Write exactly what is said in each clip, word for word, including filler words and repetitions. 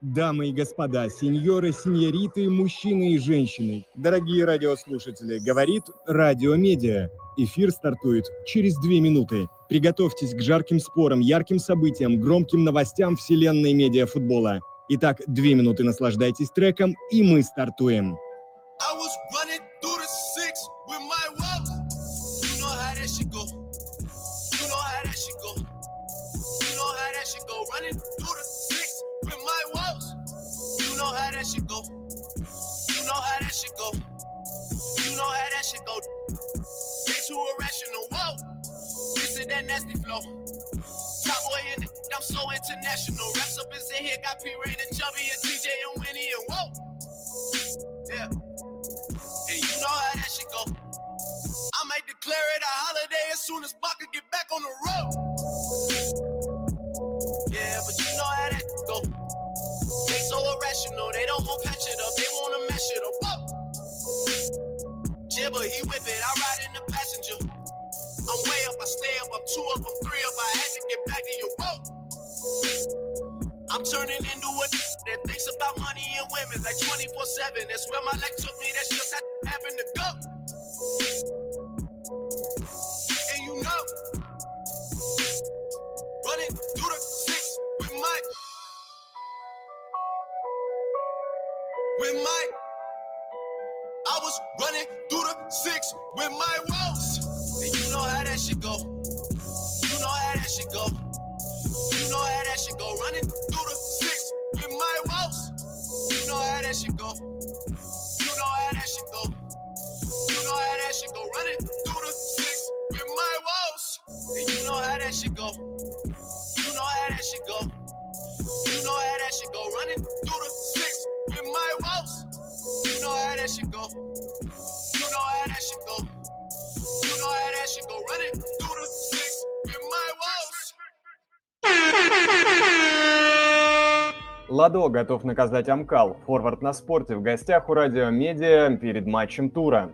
Дамы и господа, сеньоры, сеньориты, мужчины и женщины, дорогие радиослушатели, говорит Радио Медиа. Эфир стартует через две минуты. Приготовьтесь к жарким спорам, ярким событиям, громким новостям вселенной медиафутбола. Итак, две минуты наслаждайтесь треком, и мы стартуем. That nasty flow. Top boy in it, I'm so international. Raps up is in here, got P. Rain and Chubby and T J and Winnie and whoa. Yeah. And you know how that shit go. I might declare it a holiday as soon as Baka get back on the road. Yeah, but you know how that go. They so irrational, they don't gon' patch it up, they wanna mash it up. Whoa. Yeah, but he whip it, I ride in the passenger. I'm way up, I stay up, I'm two up, I'm three up, I had to get back in your boat. I'm turning into a d- that thinks about money and women like twenty-four seven. That's where my life took me, that's just how I happened to go. And you know, running through the six with my, with my, I was running through the six with my woes. And you know how that shit go. You know how that shit go. You know how that shit go. Running through the six with my woes. You know how that shit go. You know how that shit go. You know how that shit go. Running through the six with my woes. And you know how that shit go. You know how that shit go. You know how that shit go. Running through the six with my woes. You know how that shit go. You know how that shit go. You know how that shit go, running through the six in my walls. Ладо готов наказать Амкал. Форвард на спорте в гостях у Радио Медиа перед матчем тура.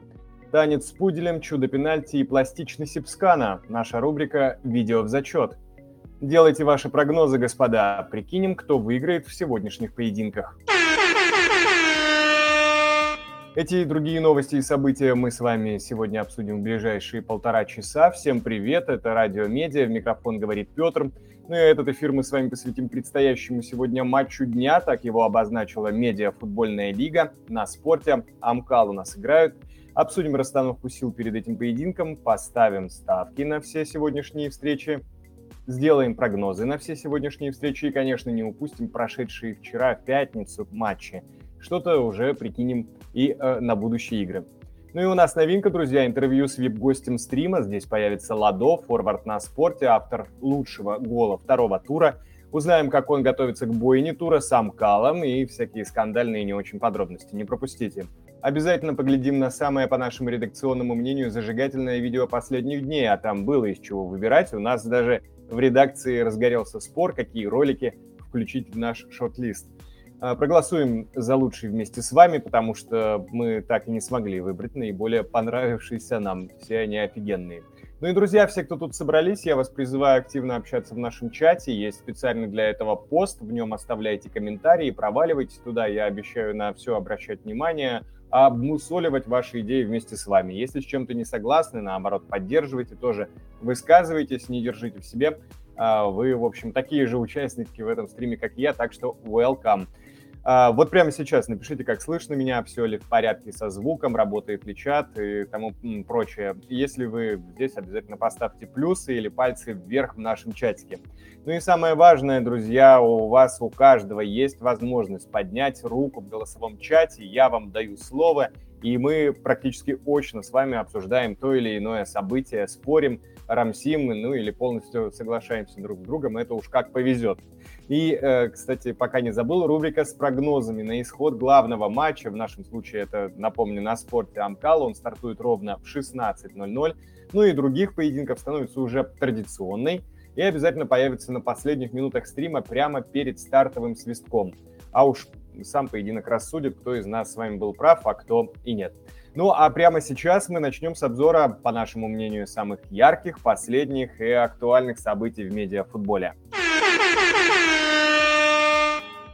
Танец с пуделем, чудо-пенальти и пластичный Сипскана. Наша рубрика «Видео в зачет». Делайте ваши прогнозы, господа. Прикинем, кто выиграет в сегодняшних поединках. Эти и другие новости и события мы с вами сегодня обсудим в ближайшие полтора часа. Всем привет, это Радио Медиа, в микрофон говорит Петр. Ну и этот эфир мы с вами посвятим предстоящему сегодня матчу дня, так его обозначила медиафутбольная лига. На спорте Амкал у нас играют. Обсудим расстановку сил перед этим поединком, поставим ставки на все сегодняшние встречи, сделаем прогнозы на все сегодняшние встречи и, конечно, не упустим прошедшие вчера, в пятницу, матчи. Что-то уже прикинем и э, на будущие игры. Ну и у нас новинка, друзья, интервью с вип-гостем стрима. Здесь появится Ладо, форвард на спорте, автор лучшего гола второго тура. Узнаем, как он готовится к бойне тура с Амкалом и всякие скандальные не очень подробности. Не пропустите. Обязательно поглядим на самое, по нашему редакционному мнению, зажигательное видео последних дней. А там было из чего выбирать. У нас даже в редакции разгорелся спор, какие ролики включить в наш шорт-лист. Проголосуем за лучший вместе с вами, потому что мы так и не смогли выбрать наиболее понравившиеся нам. Все они офигенные. Ну и, друзья, все, кто тут собрались, я вас призываю активно общаться в нашем чате. Есть специальный для этого пост, в нем оставляйте комментарии, проваливайте туда. Я обещаю на все обращать внимание, обмусоливать ваши идеи вместе с вами. Если с чем-то не согласны, наоборот, поддерживайте тоже, высказывайтесь, не держите в себе. Вы, в общем, такие же участники в этом стриме, как я, так что welcome. Вот прямо сейчас напишите, как слышно меня, все ли в порядке со звуком, работает ли чат и тому прочее. Если вы здесь, обязательно поставьте плюсы или пальцы вверх в нашем чатике. Ну и самое важное, друзья, у вас, у каждого есть возможность поднять руку в голосовом чате. Я вам даю слово, и мы практически очно с вами обсуждаем то или иное событие, спорим, рамсим, ну или полностью соглашаемся друг с другом, это уж как повезет. И, кстати, пока не забыл, рубрика с прогнозами на исход главного матча, в нашем случае это, напомню, на спорте Амкал, он стартует ровно в шестнадцать ноль-ноль, ну и других поединков становится уже традиционной и обязательно появится на последних минутах стрима прямо перед стартовым свистком. А уж сам поединок рассудит, кто из нас с вами был прав, а кто и нет. Ну а прямо сейчас мы начнем с обзора, по нашему мнению, самых ярких, последних и актуальных событий в медиафутболе.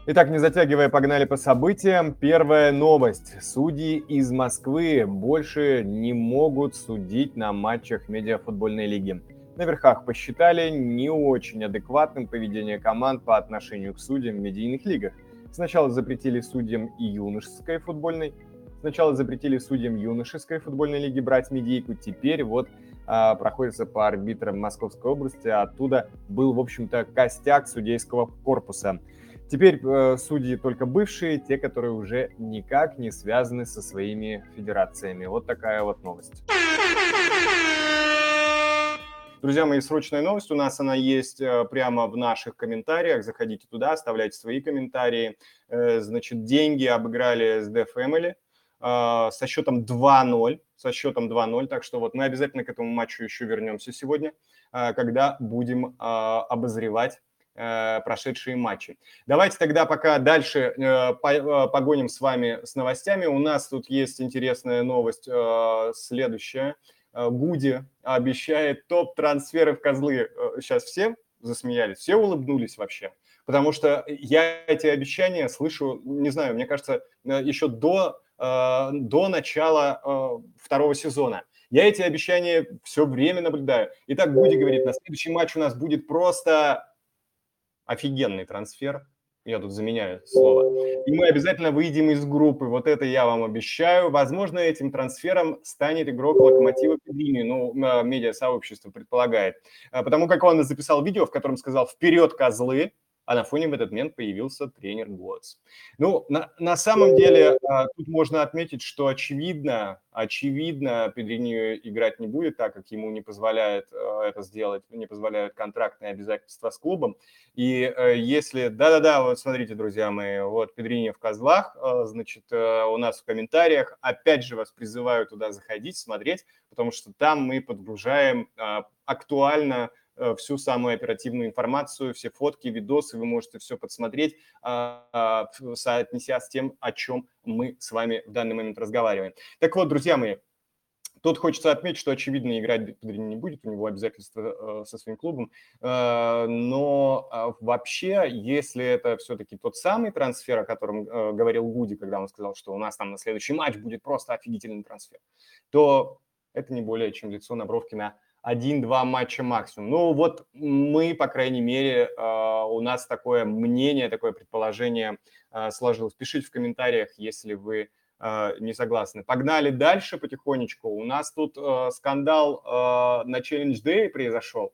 Итак, не затягивая, погнали по событиям. Первая новость. Судьи из Москвы больше не могут судить на матчах медиафутбольной лиги. На верхах посчитали не очень адекватным поведение команд по отношению к судьям в медийных лигах. Сначала запретили судьям и юношеской футбольной. Сначала запретили судьям юношеской футбольной лиги брать медийку, теперь вот а, проходится по арбитрам Московской области, а оттуда был, в общем-то, костяк судейского корпуса. Теперь э, судьи только бывшие, те, которые уже никак не связаны со своими федерациями. Вот такая вот новость. Друзья мои, срочная новость. У нас она есть прямо в наших комментариях. Заходите туда, оставляйте свои комментарии. Значит, деньги обыграли эс ди Family со счетом два ноль, со счетом два ноль, так что вот мы обязательно к этому матчу еще вернемся сегодня, когда будем обозревать прошедшие матчи. Давайте тогда пока дальше погоним с вами с новостями. У нас тут есть интересная новость следующая. Гуди обещает топ-трансферы в козлы. Сейчас все засмеялись, все улыбнулись вообще. Потому что я эти обещания слышу, не знаю, мне кажется, еще до... до начала второго сезона. Я эти обещания все время наблюдаю. Итак, Гуди говорит, на следующий матч у нас будет просто офигенный трансфер. Я тут заменяю слово. И мы обязательно выйдем из группы. Вот это я вам обещаю. Возможно, этим трансфером станет игрок Локомотива Педрини. Ну, медиа-сообщество предполагает. Потому как он записал видео, в котором сказал «Вперед, козлы!», а на фоне в этот момент появился тренер Goals. Ну, на, на самом деле, а, тут можно отметить, что очевидно, очевидно, Педринью играть не будет, так как ему не позволяет а, это сделать, не позволяют контрактные обязательства с клубом. И а, если... Да-да-да, вот смотрите, друзья мои, вот Педринью в козлах, а, значит, а, у нас в комментариях. Опять же вас призываю туда заходить, смотреть, потому что там мы подгружаем а, актуально всю самую оперативную информацию, все фотки, видосы, вы можете все подсмотреть, соотнеся с тем, о чем мы с вами в данный момент разговариваем. Так вот, друзья мои, тут хочется отметить, что, очевидно, играть Педрини не будет, у него обязательства со своим клубом, но вообще, если это все-таки тот самый трансфер, о котором говорил Гуди, когда он сказал, что у нас там на следующий матч будет просто офигительный трансфер, то это не более чем лицо на бровке на один-два матча максимум. Ну вот мы, по крайней мере, у нас такое мнение, такое предположение сложилось. Пишите в комментариях, если вы не согласны. Погнали дальше потихонечку. У нас тут скандал на Challenge Day произошел.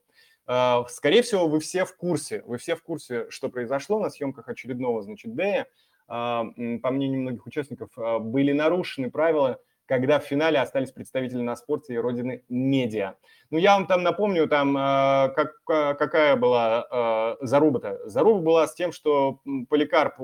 Скорее всего, вы все в курсе. Вы все в курсе, что произошло на съемках очередного, значит, Дэя. По мнению многих участников, были нарушены правила, когда в финале остались представители «На Спорте» и «Родины Медиа». Ну, я вам там напомню, там э, как, какая была э, заруба-то. Заруба была с тем, что Поликарп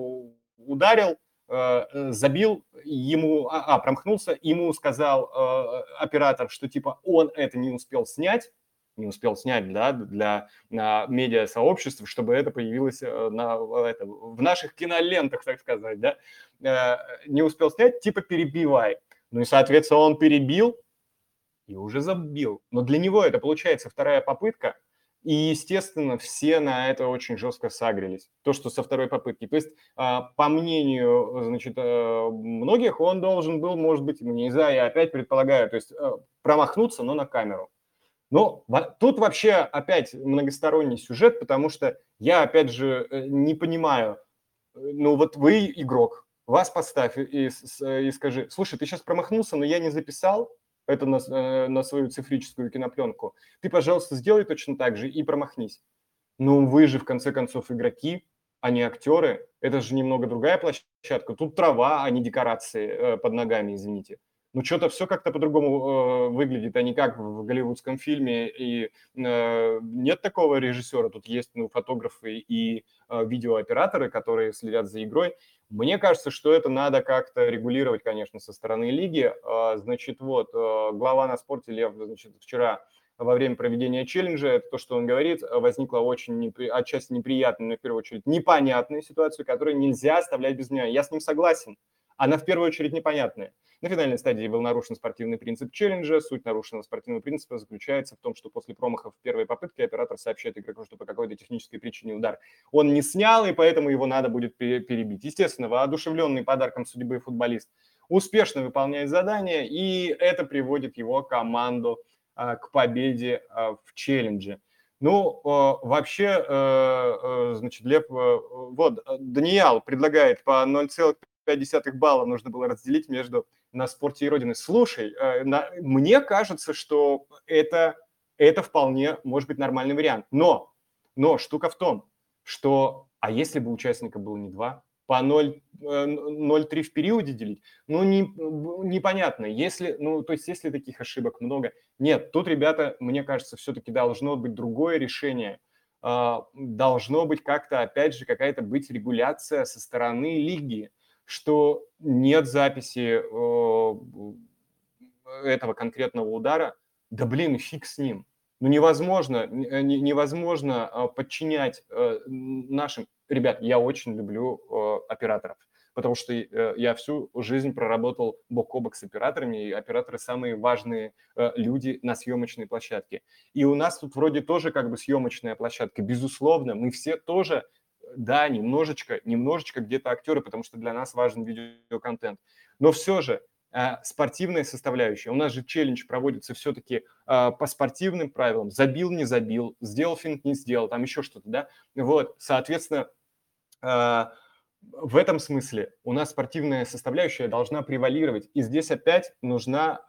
ударил, э, забил, ему, а, а промахнулся, ему сказал э, оператор, что типа он это не успел снять, не успел снять, да, для медиа-сообщества, чтобы это появилось на, это, в наших кинолентах, так сказать, да, э, не успел снять, типа перебивай. Ну и, соответственно, он перебил и уже забил. Но для него это, получается, вторая попытка. И, естественно, все на это очень жестко сагрились. То, что со второй попытки. То есть, по мнению, значит, многих, он должен был, может быть, нельзя, я опять предполагаю, то есть промахнуться, но на камеру. Но тут вообще опять многосторонний сюжет, потому что я, опять же, не понимаю. Ну вот вы игрок. Вас поставь и, и скажи, слушай, ты сейчас промахнулся, но я не записал это на, на свою цифрическую кинопленку. Ты, пожалуйста, сделай точно так же и промахнись. Ну, вы же, в конце концов, игроки, а не актеры. Это же немного другая площадка. Тут трава, а не декорации под ногами, извините. Ну, что-то все как-то по-другому э, выглядит, а не как в голливудском фильме. И э, нет такого режиссера. Тут есть, ну, фотографы и э, видеооператоры, которые следят за игрой. Мне кажется, что это надо как-то регулировать, конечно, со стороны лиги. Э, значит, вот, э, глава «На Спорте» Лев, значит, вчера во время проведения челленджа, это то, что он говорит, возникла очень непри... отчасти неприятная, но в первую очередь непонятная ситуация, которую нельзя оставлять без меня. Я с ним согласен. она в первую очередь непонятная. На финальной стадии был нарушен спортивный принцип челленджа. Суть нарушенного спортивного принципа заключается в том, что после промахов в первой попытке оператор сообщает игроку, что по какой-то технической причине удар он не снял, и поэтому его надо будет перебить. Естественно, воодушевленный подарком судьбы футболист успешно выполняет задание, и это приводит его команду а, к победе а, в челлендже. Ну, вообще, значит, Лев, вот, Даниил предлагает по ноль целых пять десятых балла нужно было разделить между «На спорте» и «Родиной». Слушай, на, мне кажется, что это, это вполне может быть нормальный вариант. Но, но штука в том, что, а если бы участника было не два, по ноль целых три в периоде делить, ну, не, непонятно, если, ну, то есть, если таких ошибок много, нет, тут, ребята, мне кажется, все-таки должно быть другое решение, должно быть как-то, опять же, какая-то быть регуляция со стороны лиги, что нет записи этого конкретного удара, да, блин, фиг с ним, ну, невозможно, невозможно подчинять нашим. Ребят, я очень люблю э, операторов, потому что э, я всю жизнь проработал бок о бок с операторами, и операторы самые важные э, люди на съемочной площадке. И у нас тут вроде тоже как бы съемочная площадка. Безусловно, мы все тоже, да, немножечко, немножечко где-то актеры, потому что для нас важен видеоконтент. Но все же э, спортивная составляющая. У нас же челлендж проводится все-таки э, по спортивным правилам. Забил, не забил, сделал финт, не сделал, там еще что-то, да. Вот, соответственно, в этом смысле у нас спортивная составляющая должна превалировать. И здесь опять нужна,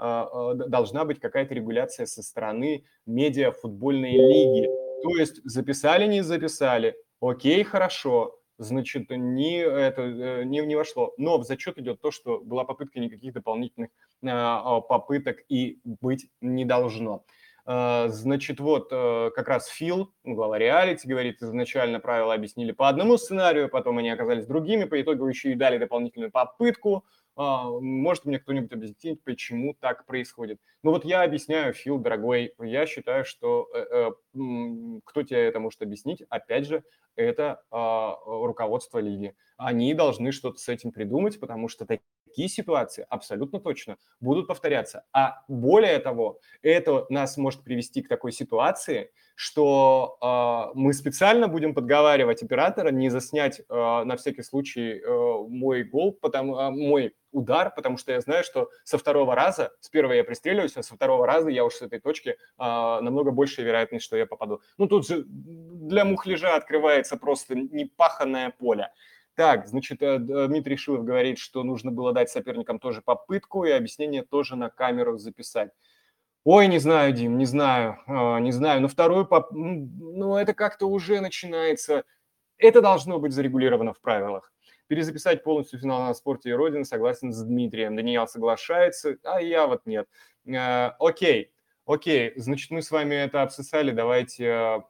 должна быть какая-то регуляция со стороны медиа футбольной лиги. То есть записали, не записали, окей, хорошо, значит, не, это, не, не вошло. Но в зачет идет то, что была попытка, никаких дополнительных попыток и быть не должно. Значит, вот как раз Фил, глава Реалити, говорит, изначально правила объяснили по одному сценарию, потом они оказались другими, по итогу еще и дали дополнительную попытку. Может мне кто-нибудь объяснить, почему так происходит? Ну вот я объясняю, Фил, дорогой, я считаю, что кто тебе это может объяснить? Опять же, это руководство лиги. Они должны что-то с этим придумать, потому что такие... Такие ситуации абсолютно точно будут повторяться. А более того, это нас может привести к такой ситуации, что э, мы специально будем подговаривать оператора не заснять э, на всякий случай э, мой гол, потому, э, мой удар, потому что я знаю, что со второго раза, с первого я пристреливаюсь, а со второго раза я уж с этой точки э, намного большая вероятность, что я попаду. Ну тут же для мухляжа открывается просто непаханное поле. Так, значит, Дмитрий Шилов говорит, что нужно было дать соперникам тоже попытку и объяснение тоже на камеру записать. Ой, не знаю, Дим, не знаю, не знаю. Но вторую попытку, ну, это как-то уже начинается. Это должно быть зарегулировано в правилах. Перезаписать полностью финал «На спорте» и «Родина», согласен с Дмитрием. Даниил соглашается, а я вот нет. Окей, окей, значит, мы с вами это обсосали, давайте...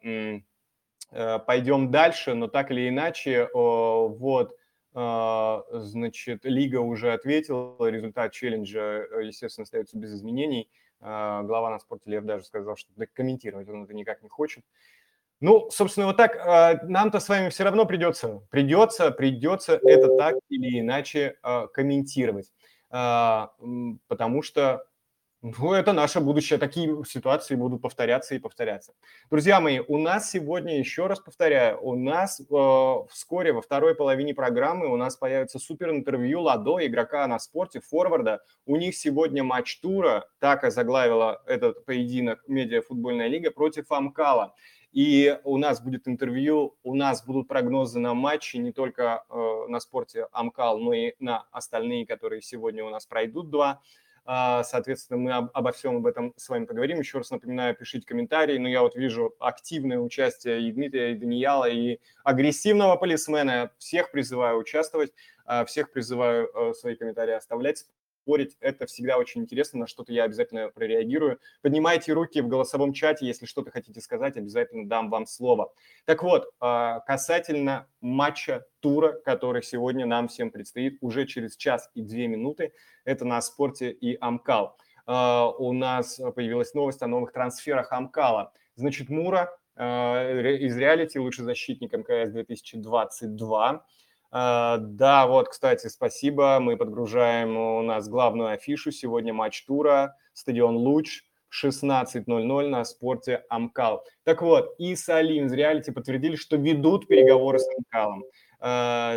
Пойдем дальше, но так или иначе, вот, значит, лига уже ответила, результат челленджа, естественно, остается без изменений. Глава «На спорте» Лев даже сказал, что комментировать он это никак не хочет. Ну, собственно, вот так нам-то с вами все равно придется, придется, придется это так или иначе комментировать, потому что... Ну, это наше будущее. Такие ситуации будут повторяться и повторяться. Друзья мои, у нас сегодня, еще раз повторяю, у нас э, вскоре во второй половине программы у нас появится суперинтервью Ладо, игрока «На спорте», форварда. У них сегодня матч тура, так озаглавила этот поединок медиафутбольная лига, против Амкала. И у нас будет интервью, у нас будут прогнозы на матчи не только э, «На спорте» Амкал, но и на остальные, которые сегодня у нас пройдут два. Соответственно, мы обо всем об этом с вами поговорим. Еще раз напоминаю, пишите комментарии. Но я вот вижу активное участие и Дмитрия, и Даниила, и агрессивного полисмена. Всех призываю участвовать, всех призываю свои комментарии оставлять, спорить. Это всегда очень интересно, на что-то я обязательно прореагирую. Поднимайте руки в голосовом чате, если что-то хотите сказать, обязательно дам вам слово. Так вот, касательно матча тура, который сегодня нам всем предстоит уже через час и две минуты. Это «На спорте» и Амкал. У нас появилась новость о новых трансферах Амкала. Значит, Мура из Реалити, лучший защитник МКС две тысячи двадцать два. Да, вот, кстати, спасибо. Мы подгружаем у нас главную афишу. Сегодня матч тура, стадион «Луч». шестнадцать ноль-ноль на спорте Амкал. Так вот, и Салим из Реалити подтвердили, что ведут переговоры с Амкалом.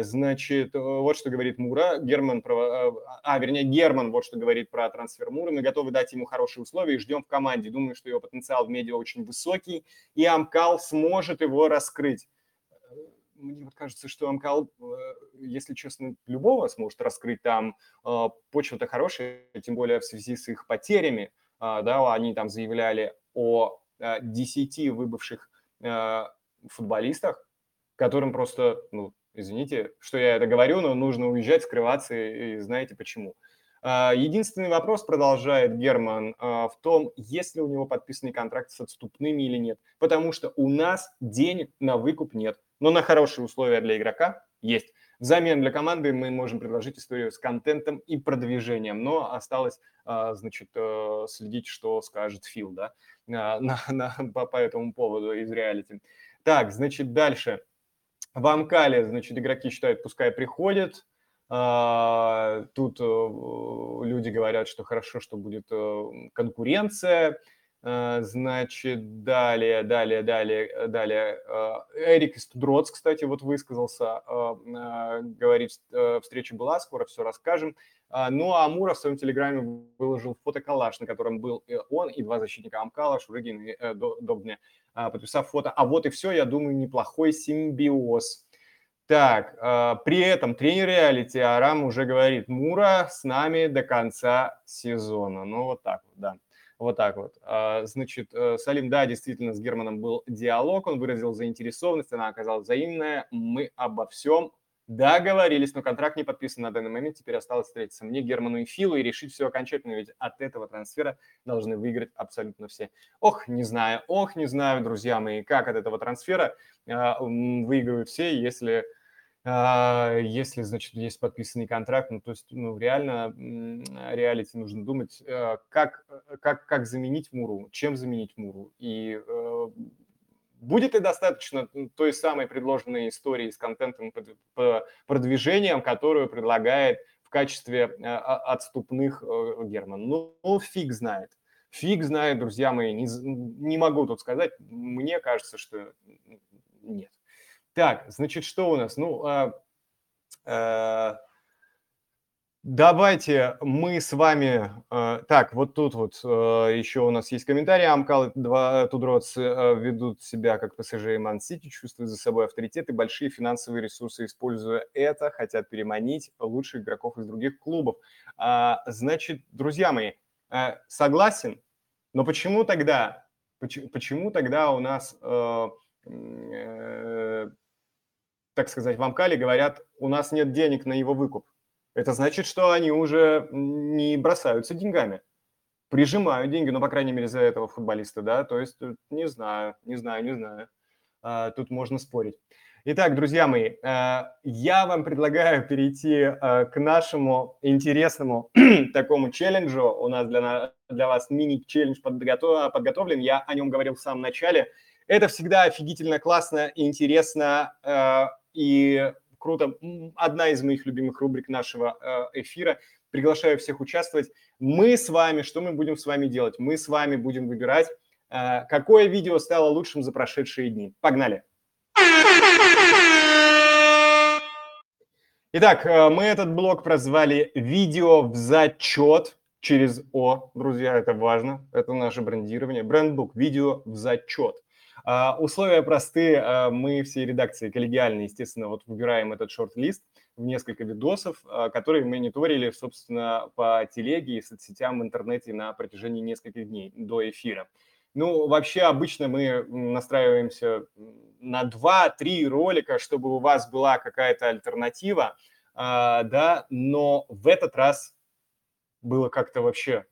Значит, вот что говорит Мура. Герман, про... а, вернее, Герман вот что говорит про трансфер Мура. Мы готовы дать ему хорошие условия и ждем в команде. Думаю, что его потенциал в медиа очень высокий, и Амкал сможет его раскрыть. Мне вот кажется, что Амкал, если честно, любого сможет раскрыть. Там почва-то хорошая, тем более в связи с их потерями. Да, они там заявляли о десяти выбывших футболистах, которым просто, ну, извините, что я это говорю, но нужно уезжать, скрываться, и знаете почему. Единственный вопрос, продолжает Герман, в том, есть ли у него подписанный контракт с отступными или нет. Потому что у нас денег на выкуп нет, но на хорошие условия для игрока есть. Взамен для команды мы можем предложить историю с контентом и продвижением, но осталось, значит, следить, что скажет Фил, да, на, на, по, по этому поводу из Реалити. Так, значит, дальше. В Амкале, значит, игроки считают, пускай приходят. Тут люди говорят, что хорошо, что будет конкуренция. Значит, далее, далее, далее, далее. Эрик из Tudrotz, кстати, вот высказался, говорит, встреча была, скоро все расскажем. Ну, а Мура в своем телеграме выложил фотоколлаж, на котором был он и два защитника Амкала, Шурыгин и Добня, подписав фото. А вот и все, я думаю, неплохой симбиоз. Так, при этом тренер Реалити Арам уже говорит, Мура с нами до конца сезона. Ну, вот так вот, да. Вот так вот. Значит, Салим, да, действительно, с Германом был диалог, он выразил заинтересованность, она оказалась взаимная, мы обо всем договорились, но контракт не подписан на данный момент, теперь осталось встретиться мне, Герману и Филу и решить все окончательно, ведь от этого трансфера должны выиграть абсолютно все. Ох, не знаю, ох, не знаю, друзья мои, как от этого трансфера выигрывают все, если... Если, значит, есть подписанный контракт, ну, то есть, ну, реально, Реалити нужно думать, как, как, как заменить Муру, чем заменить Муру, и будет ли достаточно той самой предложенной истории с контентом по продвижениям, которую предлагает в качестве отступных Герман. Ну, фиг знает, фиг знает, друзья мои, не, не могу тут сказать, мне кажется, что нет. Так, значит, что у нас? Ну, э, э, давайте мы с вами... Э, так, вот тут вот э, еще у нас есть комментарии. Амкал и Tudrotz ведут себя как ПСЖ и Ман-Сити, чувствуют за собой авторитет и большие финансовые ресурсы, используя это, хотят переманить лучших игроков из других клубов. Э, значит, друзья мои, э, согласен, но почему тогда, почему, почему тогда у нас... Э, э, так сказать, в Амкале говорят, у нас нет денег на его выкуп. Это значит, что они уже не бросаются деньгами. Прижимают деньги, ну, по крайней мере, за этого футболиста, да, то есть не знаю, не знаю, не знаю. А, тут можно спорить. Итак, друзья мои, я вам предлагаю перейти к нашему интересному такому челленджу. У нас для, для вас мини-челлендж подготов, подготовлен, я о нем говорил в самом начале. Это всегда офигительно классно, интересно, э, и круто. Одна из моих любимых рубрик нашего эфира. Приглашаю всех участвовать. Мы с вами, что мы будем с вами делать? Мы с вами будем выбирать, э, какое видео стало лучшим за прошедшие дни. Погнали! Итак, мы этот блог прозвали «Видео в зачет». Через О, друзья, это важно. Это наше брендирование. Брендбук. Видео в зачет. Uh, условия простые, uh, мы все редакции коллегиальные, естественно, вот выбираем этот шорт-лист в несколько видосов, uh, которые мониторили, собственно, по телеге и соцсетям в интернете на протяжении нескольких дней до эфира. Ну, вообще, обычно мы настраиваемся на два-три ролика, чтобы у вас была какая-то альтернатива, uh, да, но в этот раз было как-то вообще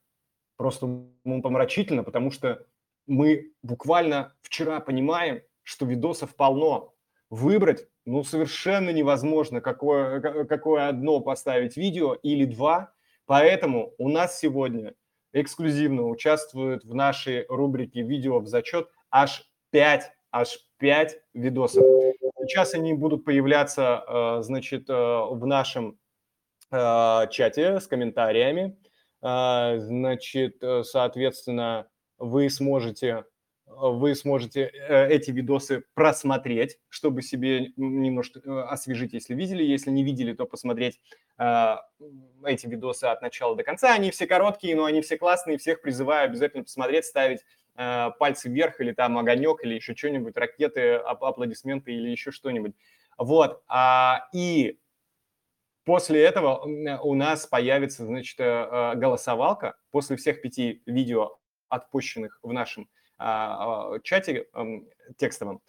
просто умопомрачительно, потому что мы буквально вчера понимаем, что видосов полно. Выбрать, ну, совершенно невозможно, какое, какое одно поставить видео или два. Поэтому у нас сегодня эксклюзивно участвуют в нашей рубрике «Видео в зачет» аж пять, аж пять видосов. Сейчас они будут появляться, значит, в нашем чате с комментариями. Значит, соответственно, вы сможете, вы сможете эти видосы просмотреть, чтобы себе немножко освежить, если видели. Если не видели, то посмотреть эти видосы от начала до конца. Они все короткие, но они все классные. Всех призываю обязательно посмотреть, ставить пальцы вверх или там огонек, или еще что-нибудь, ракеты, аплодисменты или еще что-нибудь. Вот. И после этого у нас появится, значит, голосовалка. После всех пяти видео, отпущенных в нашем чате текстовом,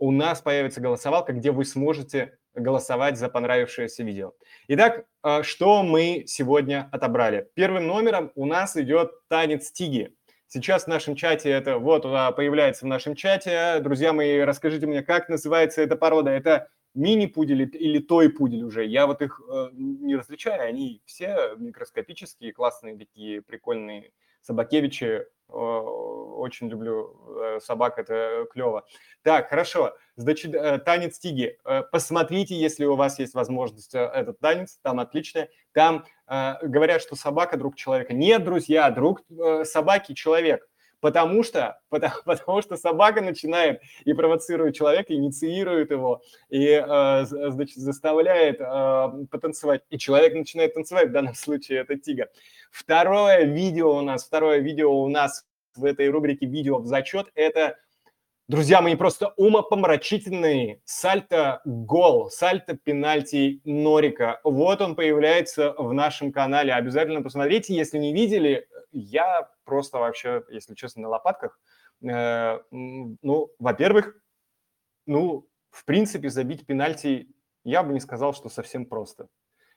у нас появится голосовалка, где вы сможете голосовать за понравившееся видео. Итак, что мы сегодня отобрали? Первым номером у нас идет танец Тиги. Сейчас в нашем чате это вот появляется в нашем чате. Друзья мои, расскажите мне, как называется эта порода? Это мини-пудель или той-пудель уже? Я вот их э, не различаю, они все микроскопические, классные такие, прикольные собакевичи. Э, очень люблю собак, это клево. Так, хорошо. Значит, э, танец Тиги. Э, посмотрите, если у вас есть возможность, э, этот танец, там отлично. Там говорят, что собака – друг человека. Нет, друзья, друг собаки – человек, потому что, потому, потому что собака начинает и провоцирует человека, инициирует его, и, значит, заставляет потанцевать, и человек начинает танцевать, в данном случае это тигр. Второе видео у нас, второе видео у нас в этой рубрике «Видео в зачет» – это, друзья мои, просто умопомрачительный сальто-гол, сальто-пенальти Норика. Вот он появляется в нашем канале. Обязательно посмотрите. Если не видели, я просто вообще, если честно, на лопатках. Ну, во-первых, ну, в принципе, забить пенальти я бы не сказал, что совсем просто.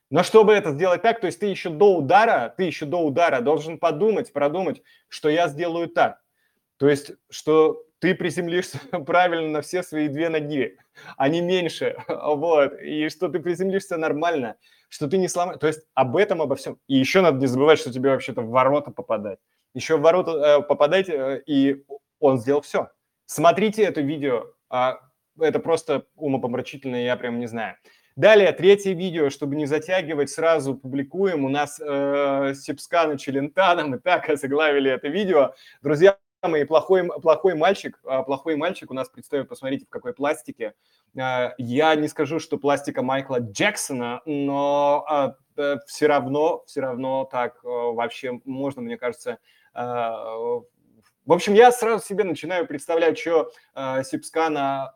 Но чтобы это сделать так, то есть ты еще до удара, ты еще до удара должен подумать, продумать, что я сделаю так. То есть, что ты приземлишься правильно на все свои две ноги, а не меньше, вот, и что ты приземлишься нормально, что ты не сломаешь, то есть об этом, обо всем. И еще надо не забывать, что тебе вообще-то в ворота попадать. Еще в ворота э, попадайте, э, и он сделал все. Смотрите это видео, э, это просто умопомрачительно, я прям не знаю. Далее, третье видео, чтобы не затягивать, сразу публикуем. У нас э, Сипскана Челентана, мы так озаглавили это видео. Друзья, и плохой, плохой мальчик, плохой мальчик у нас представлен, посмотрите, в какой пластике. Я не скажу, что пластика Майкла Джексона, но все равно, все равно так вообще можно, мне кажется. В общем, я сразу себе начинаю представлять, что Сипскана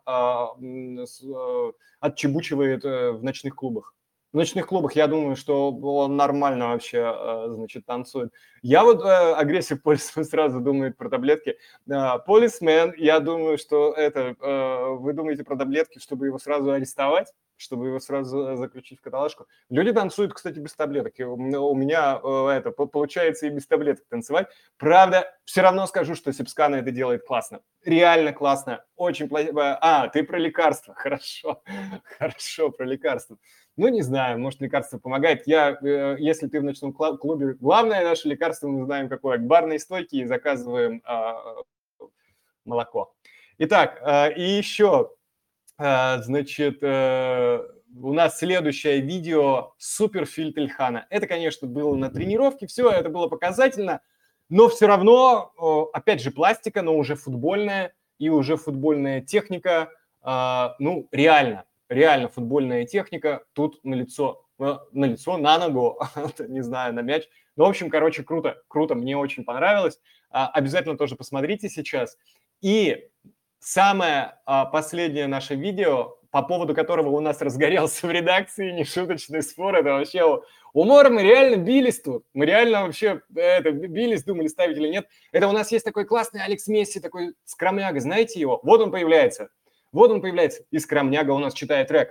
отчебучивает в ночных клубах. В ночных клубах, я думаю, что он нормально вообще, значит, танцует. Я вот э, агрессив полисмен сразу думает про таблетки. Э, полисмен, я думаю, что это... Э, вы думаете про таблетки, чтобы его сразу арестовать, чтобы его сразу заключить в каталажку? Люди танцуют, кстати, без таблеток. И у, у меня э, это получается и без таблеток танцевать. Правда, все равно скажу, что Сипскана это делает классно. Реально классно. Очень... А, ты про лекарства. Хорошо. Хорошо, про лекарства. Ну, не знаю, может, лекарство помогает. Я, э, если ты в ночном клубе... Главное наше лекарство, мы знаем какое, к барной стойке и заказываем э, молоко. Итак, э, и еще, э, значит, э, у нас следующее видео «Суперфильт Ильхана». Это, конечно, было на тренировке, все, это было показательно, но все равно, э, опять же, пластика, но уже футбольная, и уже футбольная техника, э, ну, реально. Реально футбольная техника, тут на лицо, на лицо, на ногу, не знаю, на мяч. Ну, в общем, короче, круто, круто, мне очень понравилось. Обязательно тоже посмотрите сейчас. И самое последнее наше видео, по поводу которого у нас разгорелся в редакции нешуточный спор, это вообще умор, мы реально бились тут, мы реально вообще это, бились, думали, ставить или нет. Это у нас есть такой классный Алекс Месси, такой скромняга, знаете его? Вот он появляется. Вот он появляется, и скромняга у нас читает рэп.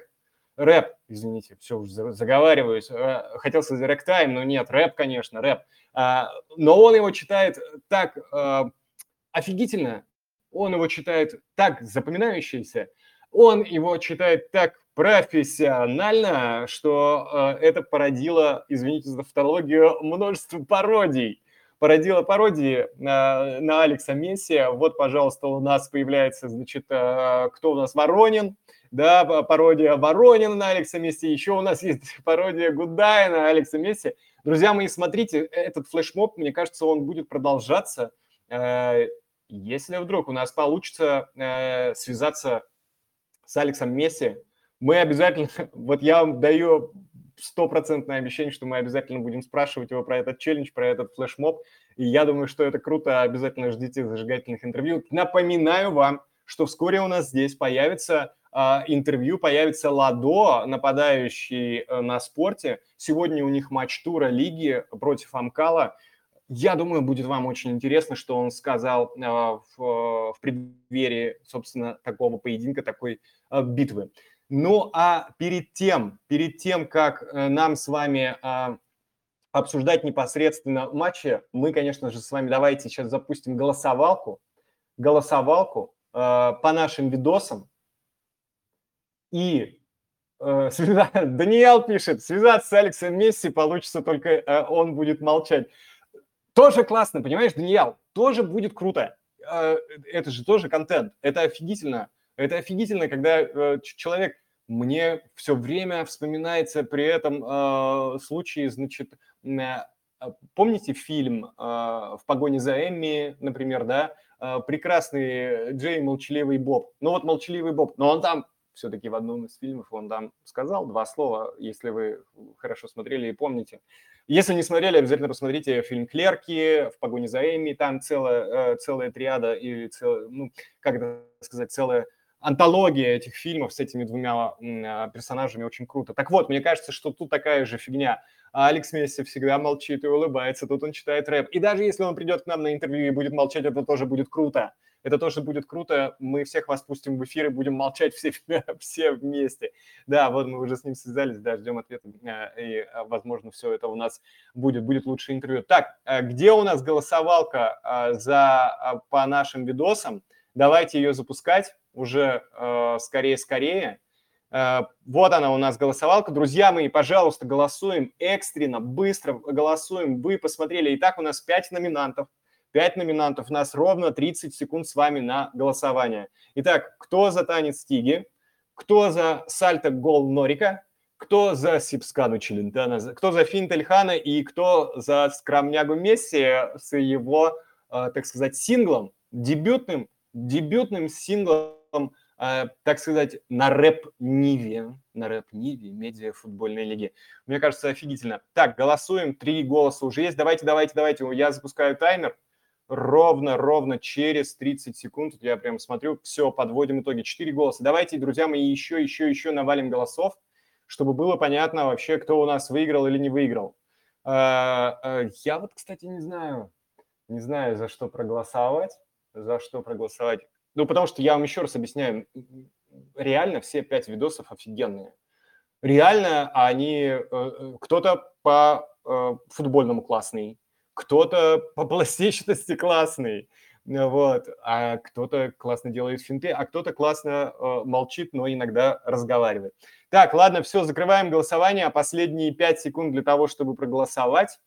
Рэп, извините, все, уже заговариваюсь. Хотел сказать рэк-тайм, но нет, рэп, конечно, рэп. Но он его читает так офигительно, он его читает так запоминающийся, он его читает так профессионально, что это породило, извините за тавтологию, множество пародий. породила пародии на, на Алекса Месси. Вот, пожалуйста, у нас появляется, значит, кто у нас, Воронин, да, пародия Воронина на Алекса Месси, еще у нас есть пародия Гудая на Алекса Месси. Друзья мои, смотрите, этот флешмоб, мне кажется, он будет продолжаться, если вдруг у нас получится связаться с Алексом Месси. Мы обязательно, вот я вам даю стопроцентное обещание, что мы обязательно будем спрашивать его про этот челлендж, про этот флешмоб. И я думаю, что это круто. Обязательно ждите зажигательных интервью. Напоминаю вам, что вскоре у нас здесь появится э, интервью, появится Ладо, нападающий э, на спорте. Сегодня у них матч тура лиги против Амкала. Я думаю, будет вам очень интересно, что он сказал э, в, в преддверии, собственно, такого поединка, такой э, битвы. Ну, а перед тем, перед тем, как нам с вами а, обсуждать непосредственно матчи, мы, конечно же, с вами давайте сейчас запустим голосовалку, голосовалку а, по нашим видосам. И а, связа... Даниил пишет, связаться с Алексом Месси получится, только а, он будет молчать. Тоже классно, понимаешь, Даниил, тоже будет круто. А, это же тоже контент, это офигительно. Это офигительно, когда э, человек, мне все время вспоминается при этом э, случае, значит, э, помните фильм э, «В погоне за Эмми», например, да, э, прекрасный Джей «Молчаливый Боб». Ну вот «Молчаливый Боб», но он там все-таки в одном из фильмов, он там сказал два слова, если вы хорошо смотрели и помните. Если не смотрели, обязательно посмотрите фильм «Клерки», «В погоне за Эмми», там целая, э, целая триада, или цел, ну, как это сказать, целая... антология этих фильмов с этими двумя персонажами очень круто. Так вот, мне кажется, что тут такая же фигня. Алекс Месси всегда молчит и улыбается, тут он читает рэп. И даже если он придет к нам на интервью и будет молчать, это тоже будет круто. Это тоже будет круто. Мы всех вас пустим в эфир и будем молчать все, все вместе. Да, вот мы уже с ним связались, да, ждем ответа. И, возможно, все это у нас будет. Будет лучшее интервью. Так, где у нас голосовалка за, по нашим видосам? Давайте ее запускать уже скорее-скорее. Э, э, вот она у нас голосовалка. Друзья мои, пожалуйста, голосуем экстренно, быстро голосуем. Вы посмотрели. Итак, у нас пять номинантов. пять номинантов. У нас ровно тридцать секунд с вами на голосование. Итак, кто за танец Тиги? Кто за сальто гол Норика? Кто за Сипскану Челентана? Кто за финт Эльхана? И кто за скромнягу Месси с его, э, так сказать, синглом, дебютным, дебютным синглом, э, так сказать, на рэп-ниве, на рэп-ниве медиафутбольной лиги. Мне кажется, офигительно. Так, голосуем, три голоса уже есть. Давайте, давайте, давайте, я запускаю таймер. Ровно, ровно через тридцать секунд, я прям смотрю, все, подводим итоги, четыре голоса. Давайте, друзья мои, еще, еще, еще навалим голосов, чтобы было понятно вообще, кто у нас выиграл или не выиграл. Э, э, я вот, кстати, не знаю, не знаю, за что проголосовать. За что проголосовать? Ну, потому что я вам еще раз объясняю, реально все пять видосов офигенные. Реально они... Кто-то по футбольному классный, кто-то по пластичности классный, вот, а кто-то классно делает финты, а кто-то классно молчит, но иногда разговаривает. Так, ладно, все, закрываем голосование. Последние пять секунд для того, чтобы проголосовать.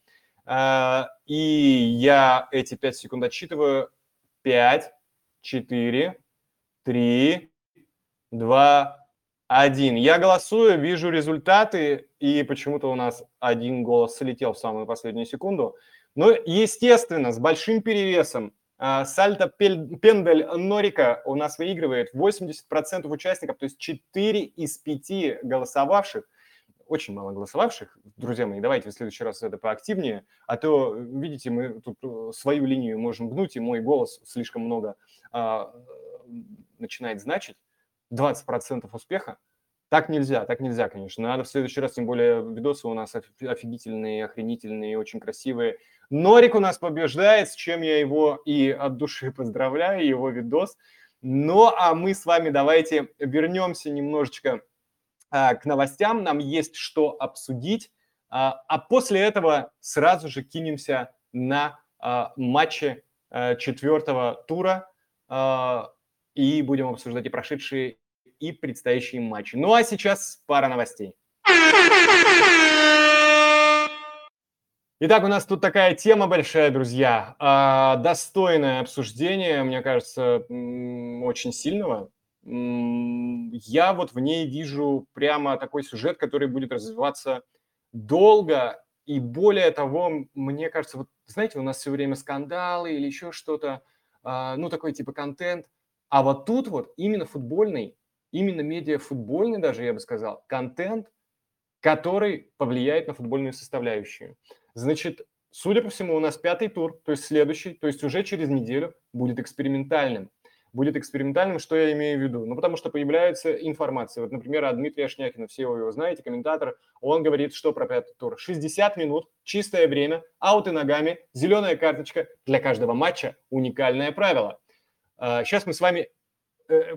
И я эти пять секунд отсчитываю. Пять, четыре, три, два, один. Я голосую, вижу результаты, и почему-то у нас один голос слетел в самую последнюю секунду. Но, естественно, с большим перевесом сальто пендель Норика у нас выигрывает восемьдесят процентов участников, то есть четыре из пяти голосовавших. Очень мало голосовавших. Друзья мои, давайте в следующий раз это поактивнее, а то, видите, мы тут свою линию можем гнуть, и мой голос слишком много а, начинает значить. двадцать процентов успеха. Так нельзя, так нельзя, конечно. Надо в следующий раз, тем более видосы у нас офигительные, охренительные, очень красивые. Норик у нас побеждает, с чем я его и от души поздравляю, его видос. Ну, а мы с вами давайте вернемся немножечко к новостям, нам есть что обсудить, а после этого сразу же кинемся на матчи четвертого тура и будем обсуждать и прошедшие, и предстоящие матчи. Ну а сейчас пара новостей. Итак, у нас тут такая тема большая, друзья, достойное обсуждение, мне кажется, очень сильного. Я вот в ней вижу прямо такой сюжет, который будет развиваться долго, и более того, мне кажется, вот знаете, у нас все время скандалы или еще что-то, ну такой типа контент, а вот тут вот именно футбольный, именно медиафутбольный даже, я бы сказал, контент, который повлияет на футбольную составляющую. Значит, судя по всему, у нас пятый тур, то есть следующий, то есть уже через неделю будет экспериментальным. Будет экспериментальным, что я имею в виду? Ну, потому что появляется информация. Вот, например, от Дмитрия Шнякина, все вы его знаете, комментатор, он говорит, что про пятый тур. шестьдесят минут, чистое время, ауты ногами, зеленая карточка. Для каждого матча уникальное правило. Сейчас мы с вами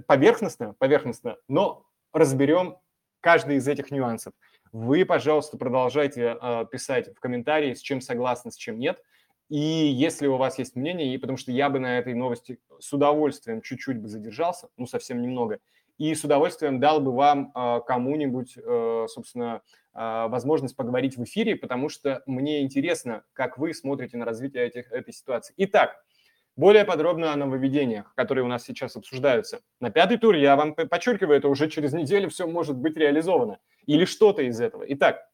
поверхностно, поверхностно, но разберем каждый из этих нюансов. Вы, пожалуйста, продолжайте э, писать в комментарии, с чем согласны, с чем нет. И если у вас есть мнение, и потому что я бы на этой новости с удовольствием чуть-чуть бы задержался, ну, совсем немного, и с удовольствием дал бы вам э, кому-нибудь, э, собственно, э, возможность поговорить в эфире, потому что мне интересно, как вы смотрите на развитие этих, этой ситуации. Итак, более подробно о нововведениях, которые у нас сейчас обсуждаются. На пятый тур, я вам подчеркиваю, это уже через неделю все может быть реализовано. Или что-то из этого. Итак,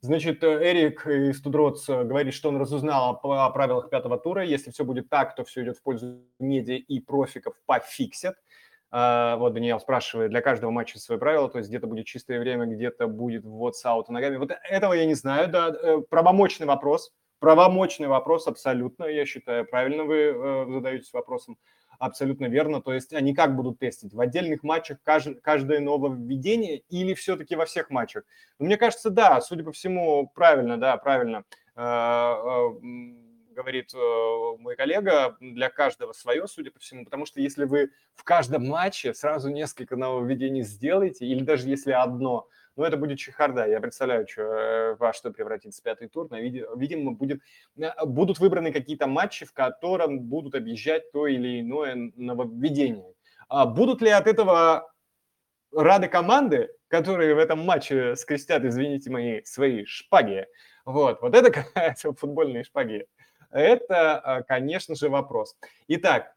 значит, Эрик из Tudrotz говорит, что он разузнал о правилах пятого тура. Если все будет так, то все идет в пользу медиа и профиков пофиксят. Вот Даниил спрашивает, для каждого матча свои правила, то есть где-то будет чистое время, где-то будет вот с аута ногами. Вот этого я не знаю, да, правомочный вопрос. Правомочный вопрос абсолютно, я считаю, правильно вы задаетесь вопросом. Абсолютно верно. То есть они как будут тестить? В отдельных матчах каждое нововведение или все-таки во всех матчах? Ну, мне кажется, да, судя по всему, правильно, да, правильно говорит мой коллега, для каждого свое, судя по всему, потому что если вы в каждом матче сразу несколько нововведений сделаете, или даже если одно, ну, это будет чехарда. Я представляю, что, во что превратится пятый тур. Видимо, будет, будут выбраны какие-то матчи, в котором будут объезжать то или иное нововведение. А будут ли от этого рады команды, которые в этом матче скрестят, извините мои, свои шпаги? Вот, вот это какая-то футбольные шпаги. Это, конечно же, вопрос. Итак,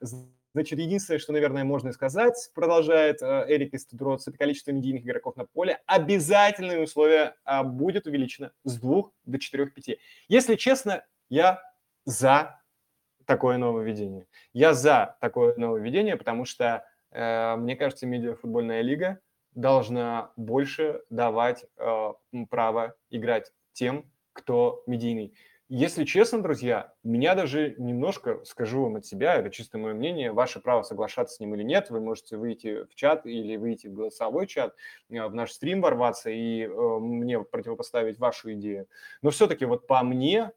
значит, единственное, что, наверное, можно сказать, продолжает Эрик из Tudrotz, это количество медийных игроков на поле. Обязательное условие будет увеличено с двух до четырех пяти. Если честно, я за такое нововведение. Я за такое нововведение, потому что, мне кажется, медиафутбольная лига должна больше давать право играть тем, кто медийный. Если честно, друзья, меня даже немножко, скажу вам от себя, это чисто мое мнение, ваше право соглашаться с ним или нет, вы можете выйти в чат или выйти в голосовой чат, в наш стрим ворваться и э, мне противопоставить вашу идею. Но все-таки вот по мне,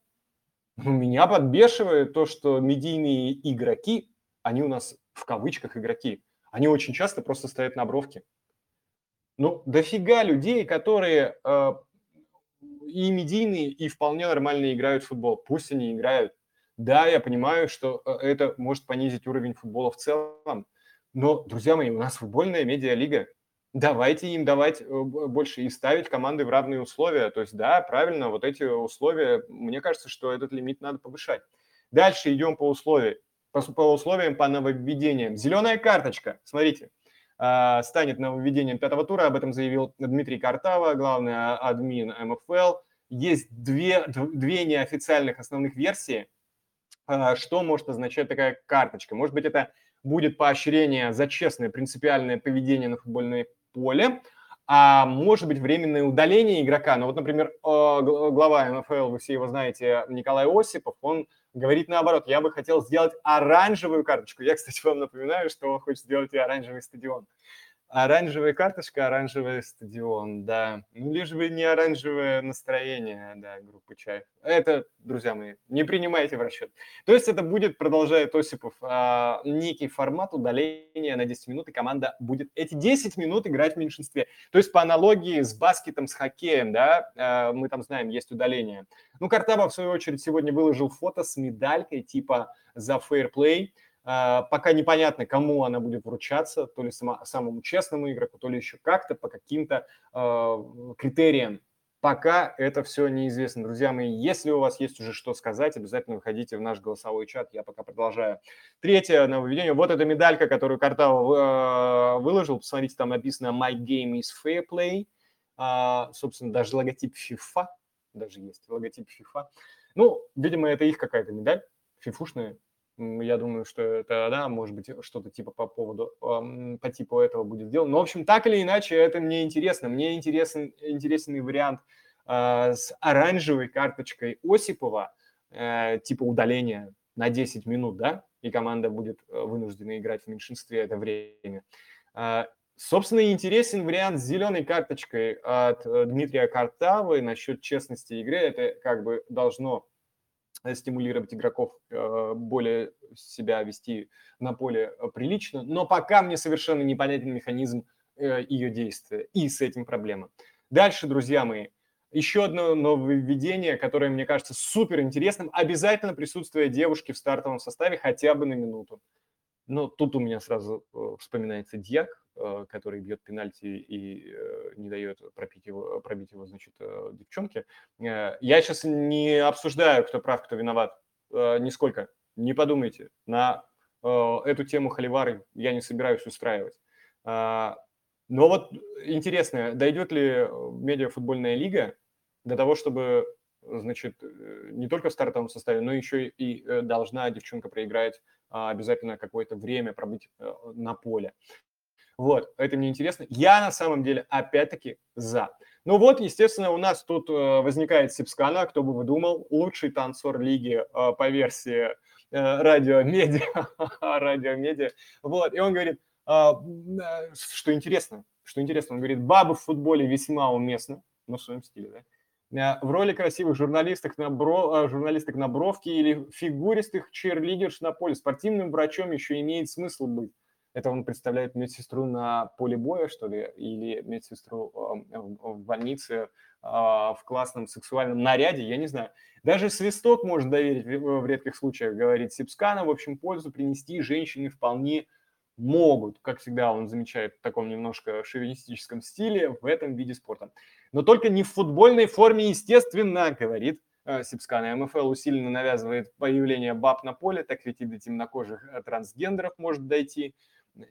меня подбешивает то, что медийные игроки, они у нас в кавычках игроки, они очень часто просто стоят на бровке. Ну, дофига людей, которые... Э, и медийные, и вполне нормально играют в футбол. Пусть они играют. Да, я понимаю, что это может понизить уровень футбола в целом. Но, друзья мои, у нас футбольная медиалига. Давайте им давать больше и ставить команды в равные условия. То есть, да, правильно, вот эти условия, мне кажется, что этот лимит надо повышать. Дальше идем по условиям, по, по условиям, по нововведениям. Зеленая карточка, смотрите. Станет нововведением пятого тура, об этом заявил Дмитрий Картава, главный админ эм эф эл. Есть две, две неофициальных основных версии, что может означать такая карточка. Может быть, это будет поощрение за честное принципиальное поведение на футбольном поле, а может быть, временное удаление игрока. Но вот, например, глава эм эф эл, вы все его знаете, Николай Осипов, он... говорит наоборот, я бы хотел сделать оранжевую карточку. Я, кстати, вам напоминаю, что он хочет сделать и оранжевый стадион. Оранжевая карточка, оранжевый стадион, да. Ну, лишь бы не оранжевое настроение, да, группы «Чай». Это, друзья мои, не принимайте в расчет. То есть это будет, продолжает Осипов, некий формат удаления на десять минут, и команда будет эти десять минут играть в меньшинстве. То есть по аналогии с баскетом, с хоккеем, да, мы там знаем, есть удаление. Ну, Картаба, в свою очередь, сегодня выложил фото с медалькой типа «За фейрплей». Пока непонятно, кому она будет вручаться, то ли самому честному игроку, то ли еще как-то по каким-то э, критериям. Пока это все неизвестно. Друзья мои, если у вас есть уже что сказать, обязательно выходите в наш голосовой чат. Я пока продолжаю. Третье нововведение. Вот эта медалька, которую Картава выложил. Посмотрите, там написано «My game is fair play». А, собственно, даже логотип FIFA. Даже есть логотип FIFA. Ну, видимо, это их какая-то медаль фифушная. Я думаю, что это, да, может быть, что-то типа по поводу, по типу этого будет сделано. Но, в общем, так или иначе, это мне интересно. Мне интересен, интересен вариант э, с оранжевой карточкой Осипова, э, типа удаления на десять минут, да, и команда будет вынуждена играть в меньшинстве это время. Э, собственно, интересен вариант с зеленой карточкой от Дмитрия Картавы насчет честности игры. Это как бы должно стимулировать игроков более себя вести на поле прилично, но пока мне совершенно непонятен механизм ее действия, и с этим проблема. Дальше, друзья мои, еще одно нововведение, которое, мне кажется, суперинтересным, обязательно присутствие девушки в стартовом составе хотя бы на минуту. Но тут у меня сразу вспоминается Дьяк, который бьет пенальти и не дает пробить его, пробить его, значит, девчонке. Я сейчас не обсуждаю, кто прав, кто виноват, нисколько. Не подумайте, на эту тему холивары я не собираюсь устраивать. Но вот интересно, дойдет ли медиафутбольная лига до того, чтобы, значит, не только в стартовом составе, но еще и должна девчонка проиграть обязательно какое-то время, пробыть на поле. Вот, это мне интересно. Я на самом деле опять-таки за. Ну вот, естественно, у нас тут возникает Сипскана, кто бы вы думал, лучший танцор лиги по версии Радио Медиа. Радио Медиа. Вот, и он говорит, что интересно, что интересно, он говорит, бабы в футболе весьма уместны, ну, в своем стиле, да. В роли красивых журналисток на, бро... журналисток на бровке или фигуристых чирлидерш на поле. Спортивным врачом еще имеет смысл быть. Это он представляет медсестру на поле боя, что ли, или медсестру в больнице в классном сексуальном наряде, я не знаю. Даже свисток можно доверить в редких случаях, говорит Сипскана. В общем, пользу принести женщины вполне могут. Как всегда, он замечает в таком немножко шовинистическом стиле в этом виде спорта. Но только не в футбольной форме, естественно, говорит Сипскана. МФЛ усиленно навязывает появление баб на поле, так ведь и до темнокожих трансгендеров может дойти.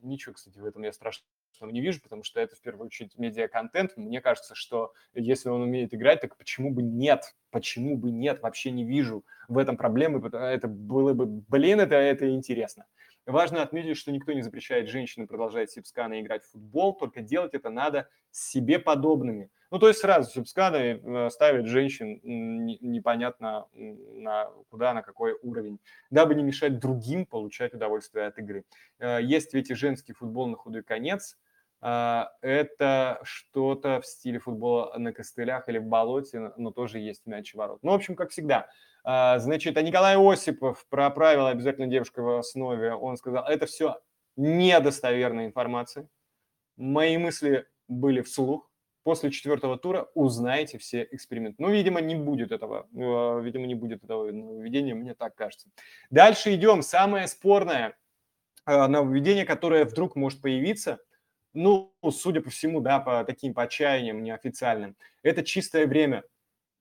Ничего, кстати, в этом я страшного не вижу, потому что это, в первую очередь, медиа-контент. Мне кажется, что если он умеет играть, так почему бы нет? Почему бы нет? Вообще не вижу в этом проблемы. Это было бы... Блин, это, это интересно. Важно отметить, что никто не запрещает женщинам продолжать Сипскана играть в футбол, только делать это надо с себе подобными. Ну, то есть сразу Сипскана ставит женщин непонятно на куда, на какой уровень, дабы не мешать другим получать удовольствие от игры. Есть ведь и женский футбол на худой конец. Это что-то в стиле футбола на костылях или в болоте, но тоже есть мяч и ворот. Ну, в общем, как всегда. Значит, а Николай Осипов про правила обязательно девушка в основе, он сказал, это все недостоверная информация. Мои мысли были вслух. После четвертого тура узнаете все эксперименты. Ну, видимо, не будет этого. Видимо, не будет этого нововведения, мне так кажется. Дальше идем. Самое спорное нововведение, которое вдруг может появиться, ну, судя по всему, да, по таким по отчаяниям неофициальным, это чистое время.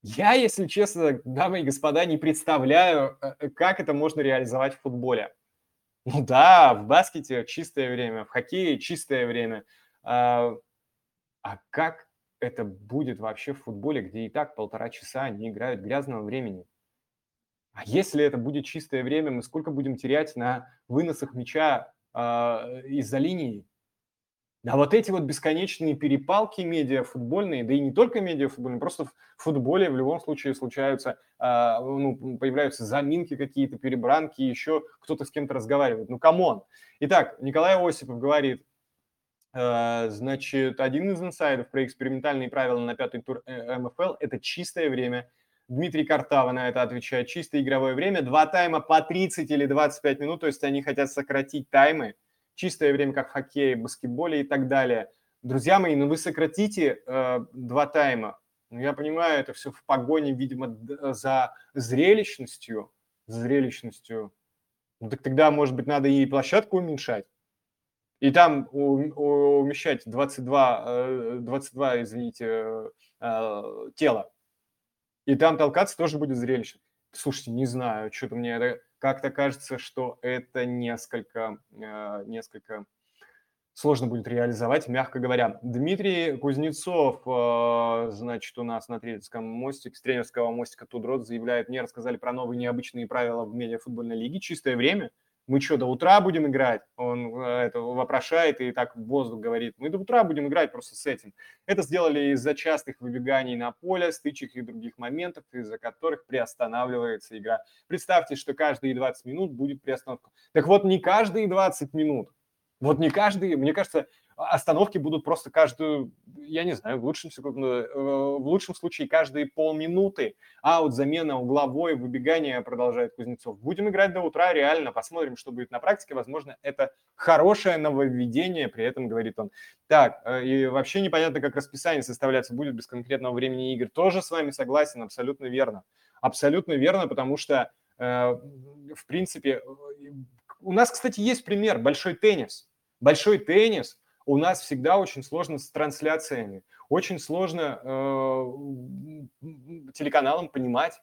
Я, если честно, дамы и господа, не представляю, как это можно реализовать в футболе. Ну да, в баскете чистое время, в хоккее чистое время. А, а как это будет вообще в футболе, где и так полтора часа они играют грязного времени? А если это будет чистое время, мы сколько будем терять на выносах мяча а, из-за линии? А вот эти вот бесконечные перепалки медиафутбольные, да и не только медиафутбольные, просто в футболе в любом случае случаются, ну, появляются заминки какие-то, перебранки, еще кто-то с кем-то разговаривает. Ну, камон! Итак, Николай Осипов говорит, значит, один из инсайдов про экспериментальные правила на пятый тур МФЛ – это чистое время. Дмитрий Картава на это отвечает. Чистое игровое время. Два тайма по тридцать или двадцать пять минут, то есть они хотят сократить таймы. Чистое время, как в хоккее, баскетболе и так далее. Друзья мои, ну вы сократите э, два тайма. Ну, я понимаю, это все в погоне, видимо, за зрелищностью. Зрелищностью. Ну, так тогда, может быть, надо и площадку уменьшать. И там умещать двадцать два, двадцать два, извините, тела. И там толкаться тоже будет зрелищно. Слушайте, не знаю, что-то мне это... Как-то кажется, что это несколько, несколько сложно будет реализовать, мягко говоря. Дмитрий Кузнецов, значит, у нас на тренерском мостике, с тренерского мостика Tudrotz заявляет: мне рассказали про новые необычные правила в медиафутбольной лиге. Чистое время. Мы что, до утра будем играть? Он это вопрошает и так в воздух говорит. Мы до утра будем играть просто с этим. Это сделали из-за частых выбеганий на поле, стычек и других моментов, из-за которых приостанавливается игра. Представьте, что каждые двадцать минут будет приостановка. Так вот, не каждые двадцать минут. Вот не каждые, мне кажется, остановки будут просто каждую, я не знаю, в лучшем, в лучшем случае каждые полминуты. Аут, замена, угловой, выбегание, продолжает Кузнецов. Будем играть до утра, реально, посмотрим, что будет на практике. Возможно, это хорошее нововведение, при этом, говорит он. Так, и вообще непонятно, как расписание составляться будет без конкретного времени игр. Тоже с вами согласен, абсолютно верно. Абсолютно верно, потому что, в принципе, у нас, кстати, есть пример, большой теннис. Большой теннис у нас всегда очень сложно с трансляциями, очень сложно э, телеканалам понимать,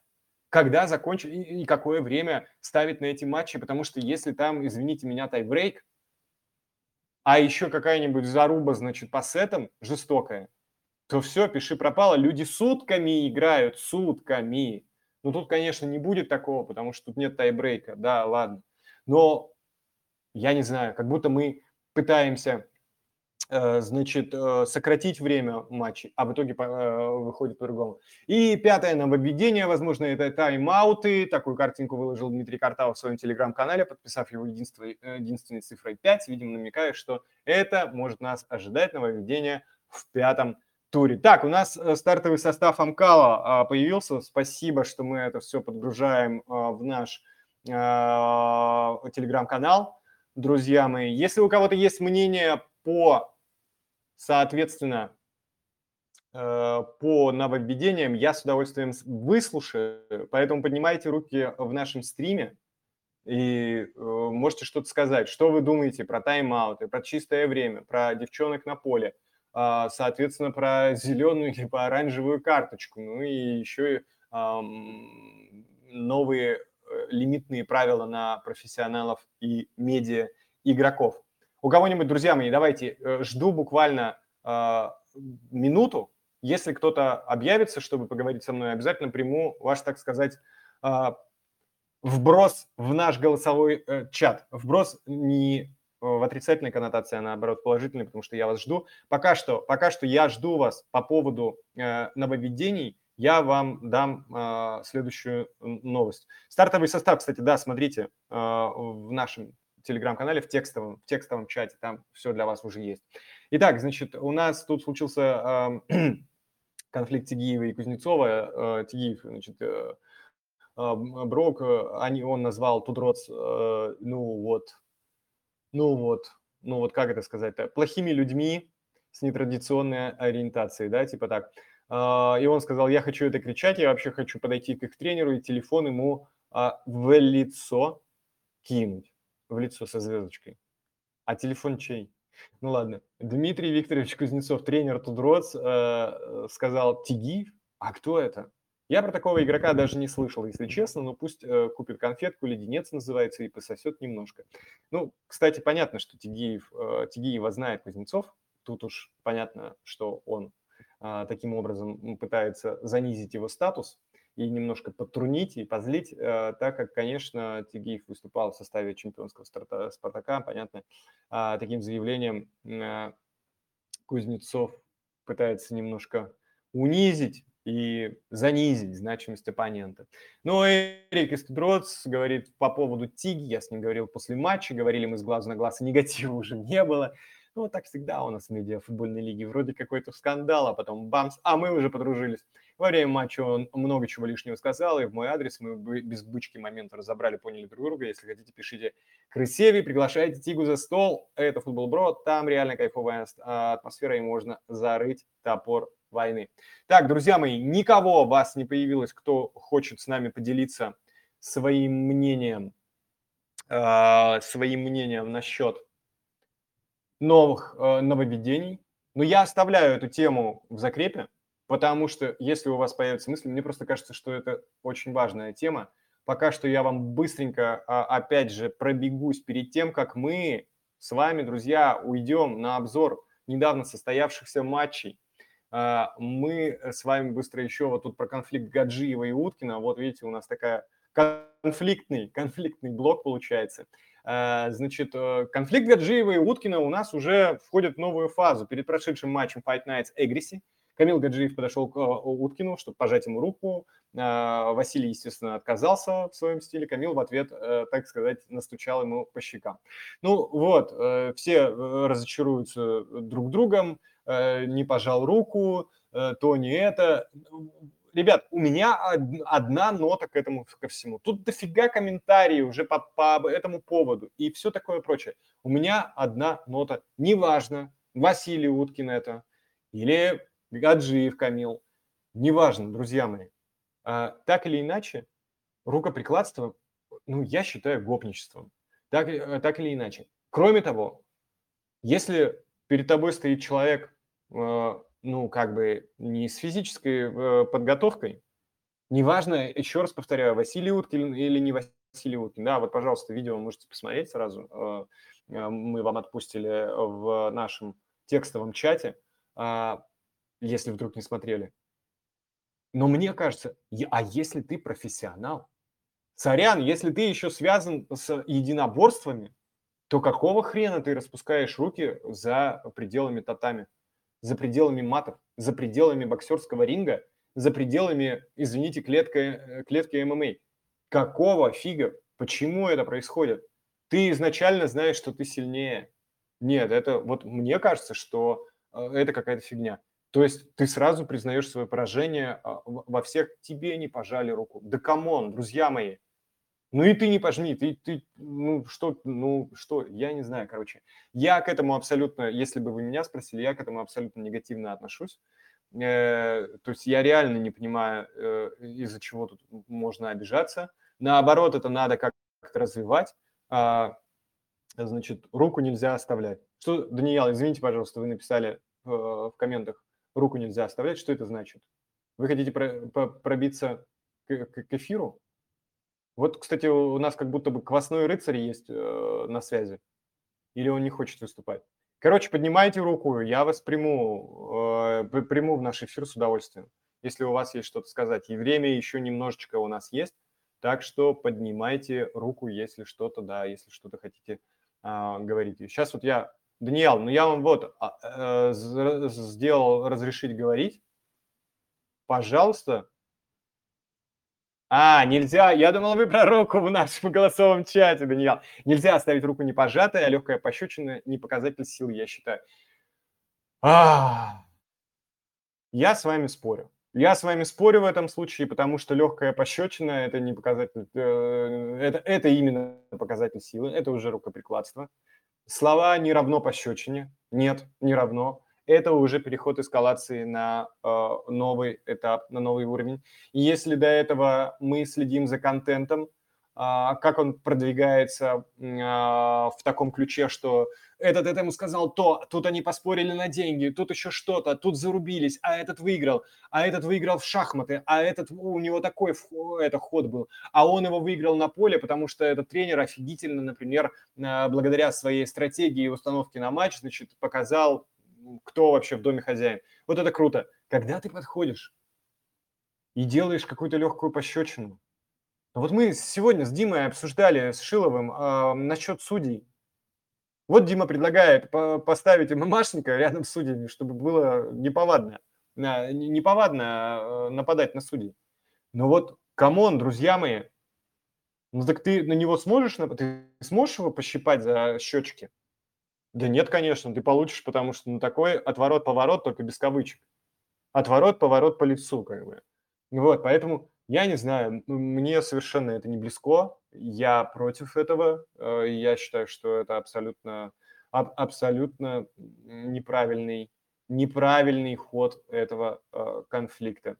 когда закончить и, и какое время ставить на эти матчи, потому что если там, извините меня, тайбрейк, а еще какая-нибудь заруба, значит, по сетам жестокая, то все, пиши пропало, люди сутками играют, сутками. Ну, тут, конечно, не будет такого, потому что тут нет тайбрейка, да, ладно. Но я не знаю, как будто мы пытаемся... значит, сократить время матчей, а в итоге выходит по-другому. И пятое нововведение, возможно, это тайм-ауты. Такую картинку выложил Дмитрий Картава в своем телеграм-канале, подписав его единственной цифрой пять, видимо, намекая, что это может нас ожидать нововведение в пятом туре. Так, у нас стартовый состав Амкала появился. Спасибо, что мы это все подгружаем в наш телеграм-канал, друзья мои. Если у кого-то есть мнение по... Соответственно, по нововведениям я с удовольствием выслушаю, поэтому поднимайте руки в нашем стриме и можете что-то сказать. Что вы думаете про тайм-ауты, про чистое время, про девчонок на поле, соответственно, про зеленую или по оранжевую карточку, ну и еще новые лимитные правила на профессионалов и медиа игроков. У кого-нибудь, друзья мои, давайте, жду буквально э, минуту. Если кто-то объявится, чтобы поговорить со мной, обязательно приму ваш, так сказать, э, вброс в наш голосовой э, чат. Вброс не в отрицательной коннотации, а наоборот положительной, потому что я вас жду. Пока что, пока что я жду вас по поводу э, нововведений. Я вам дам э, следующую новость. Стартовый состав, кстати, да, смотрите, э, в нашем... телеграм-канале, в текстовом, в текстовом чате, там все для вас уже есть. Итак, значит, у нас тут случился э, конфликт Тигиева и Кузнецова. Э, Тигиев, значит, э, э, Брок, они, он назвал Tudrotz, э, ну вот, ну вот, ну вот как это сказать-то, плохими людьми с нетрадиционной ориентацией, да, типа так. Э, и он сказал: я хочу это кричать, я вообще хочу подойти к их тренеру и телефон ему э, в лицо кинуть. В лицо со звездочкой. А телефон чей? Ну ладно. Дмитрий Викторович Кузнецов, тренер Tudrotz, э, сказал: Тигиев? А кто это? Я про такого игрока даже не слышал, если честно, но пусть э, купит конфетку, леденец называется, и пососет немножко. Ну, кстати, понятно, что Тигиев, э, Тигиева знает Кузнецов. Тут уж понятно, что он э, таким образом пытается занизить его статус и немножко потрунить и позлить, э, так как, конечно, Тигиев выступал в составе чемпионского старта, «Спартака». Понятно, э, таким заявлением э, Кузнецов пытается немножко унизить и занизить значимость оппонента. Но Эрик из Tudrotz говорит по поводу Тиги, я с ним говорил после матча, говорили мы с глазу на глаз, и негатива уже не было. Ну, так всегда у нас в медиафутбольной лиге. Вроде какой-то скандал, а потом бамс, а мы уже подружились. Во время матча он много чего лишнего сказал, и в мой адрес мы без бычки момента разобрали, поняли друг друга. Если хотите, пишите Крысеве, приглашайте Тигу за стол. Это Футбол Бро, там реально кайфовая атмосфера, и можно зарыть топор войны. Так, друзья мои, никого вас не появилось, кто хочет с нами поделиться своим мнением, э, своим мнением насчет новых э, нововведений. Но я оставляю эту тему в закрепе, потому что, если у вас появятся мысли, мне просто кажется, что это очень важная тема. Пока что я вам быстренько, опять же, пробегусь перед тем, как мы с вами, друзья, уйдем на обзор недавно состоявшихся матчей. Мы с вами быстро еще вот тут про конфликт Гаджиева и Уткина. Вот видите, у нас такая конфликтный, конфликтный блок получается. Значит, конфликт Гаджиева и Уткина у нас уже входит в новую фазу. Перед прошедшим матчем Fight Nights Эгриси Камил Гаджиев подошел к Уткину, чтобы пожать ему руку. Василий, естественно, отказался в своем стиле. Камил в ответ, так сказать, настучал ему по щекам. Ну вот, все разочаруются друг другом. Не пожал руку, то не это. Ребят, у меня одна нота к этому ко всему. Тут дофига комментариев уже по, по этому поводу и все такое прочее. У меня одна нота. Неважно, Василий Уткин это или Гаджиев Камил. Неважно, друзья мои. А, так или иначе, рукоприкладство, ну, я считаю гопничеством. Так, так или иначе. Кроме того, если перед тобой стоит человек, э, ну, как бы не с физической э, подготовкой, неважно, еще раз повторяю, Василий Уткин или не Василий Уткин. Да, вот, пожалуйста, видео можете посмотреть сразу. Э, э, мы вам отпустили в нашем текстовом чате. Э, если вдруг не смотрели. Но мне кажется, а если ты профессионал? Сорян, если ты еще связан с единоборствами, то какого хрена ты распускаешь руки за пределами татами, за пределами матов, за пределами боксерского ринга, за пределами, извините, клетки, клетки ММА? Какого фига? Почему это происходит? Ты изначально знаешь, что ты сильнее. Нет, это вот мне кажется, что это какая-то фигня. То есть ты сразу признаешь свое поражение во всех, тебе не пожали руку. Да камон, друзья мои. Ну и ты не пожми, ты, ты, ну что, ну что, я не знаю, короче. Я к этому абсолютно, если бы вы меня спросили, я к этому абсолютно негативно отношусь. Э, то есть я реально не понимаю, э, из-за чего тут можно обижаться. Наоборот, это надо как-то развивать. Э, значит, руку нельзя оставлять. Что, Даниил, извините, пожалуйста, вы написали э, в комментах. Руку нельзя оставлять. Что это значит? Вы хотите про- про- пробиться к-, к-, к эфиру? Вот, кстати, у нас как будто бы квасной рыцарь есть э- на связи. Или он не хочет выступать. Короче, поднимайте руку, я вас приму, э- приму в наш эфир с удовольствием. Если у вас есть что-то сказать. И время еще немножечко у нас есть. Так что поднимайте руку, если что-то, да, если что-то хотите э- говорить. Сейчас вот я... Даниил, ну я вам вот э, сделал разрешить говорить. Пожалуйста. А, нельзя. Я думал, вы про руку в нашем голосовом чате, Даниил. Нельзя оставить руку не пожатой, а легкая пощечина не показатель сил, я считаю. А-а-а. Я с вами спорю. Я с вами спорю в этом случае, потому что легкая пощечина – это не показатель, э, это, это именно показатель силы, это уже рукоприкладство. Слова не равно пощечине. Нет, не равно. Это уже переход эскалации на э, новый этап, на новый уровень. И если до этого мы следим за контентом, э, как он продвигается э, в таком ключе, что этот этому сказал то, тут они поспорили на деньги, тут еще что-то, тут зарубились, а этот выиграл, а этот выиграл в шахматы, а этот у него такой вход, это ход был, а он его выиграл на поле, потому что этот тренер офигительно, например, благодаря своей стратегии и установке на матч, значит, показал, кто вообще в доме хозяин. Вот это круто. Когда ты подходишь и делаешь какую-то легкую пощечину. Вот мы сегодня с Димой обсуждали, с Шиловым, э, насчет судей. Вот Дима предлагает поставить ММАшника рядом с судьями, чтобы было неповадно, неповадно нападать на судей. Но вот, камон, друзья мои, ну так ты на него сможешь, ты сможешь его пощипать за щечки? Да нет, конечно, ты получишь, потому что ну, такой отворот-поворот, только без кавычек. Отворот-поворот по лицу, как бы. Вот, поэтому... Я не знаю, мне совершенно это не близко, я против этого, я считаю, что это абсолютно, абсолютно неправильный, неправильный ход этого конфликта.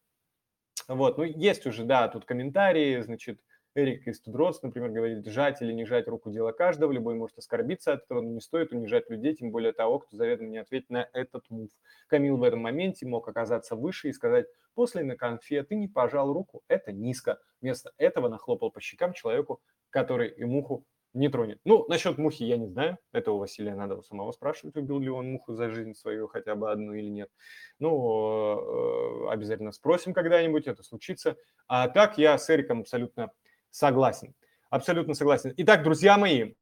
Вот, ну есть уже, да, тут комментарии, значит, Эрик из Tudrotz, например, говорит, жать или не жать руку – дело каждого, любой может оскорбиться от этого, но не стоит унижать людей, тем более того, кто заведомо не ответит на этот мув. Камил в этом моменте мог оказаться выше и сказать: «После на конфе ты не пожал руку, это низко». Вместо этого нахлопал по щекам человеку, который и муху не тронет. Ну, насчет мухи я не знаю, это у Василия надо у самого спрашивать, убил ли он муху за жизнь свою хотя бы одну или нет. Ну, обязательно спросим когда-нибудь, это случится. А так я с Эриком абсолютно... Согласен, абсолютно согласен. Итак, друзья мои,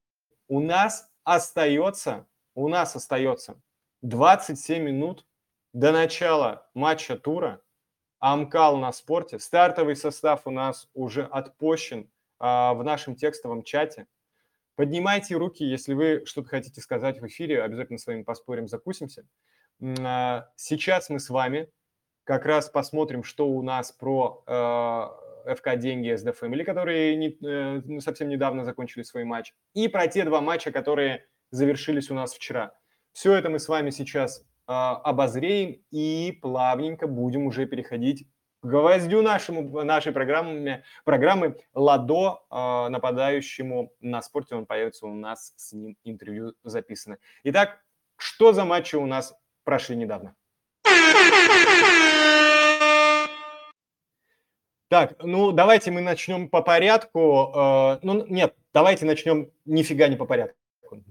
у нас остается, у нас остается двадцать семь минут до начала матча тура. Амкал на спорте. Стартовый состав у нас уже отпощен а, в нашем текстовом чате. Поднимайте руки, если вы что-то хотите сказать в эфире, обязательно с вами поспорим, закусимся. А, сейчас мы с вами как раз посмотрим, что у нас про... А, ФК Деньги, эс ди Family, которые не, э, совсем недавно закончили свой матч, и про те два матча, которые завершились у нас вчера. Все это мы с вами сейчас э, обозреем и плавненько будем уже переходить к гвоздю нашему, нашей программы, программы Ладо, э, нападающему на спорте. Он появится у нас, с ним интервью записано. Итак, что за матчи у нас прошли недавно? Так, ну давайте мы начнем по порядку. Ну нет, давайте начнем нифига не по порядку.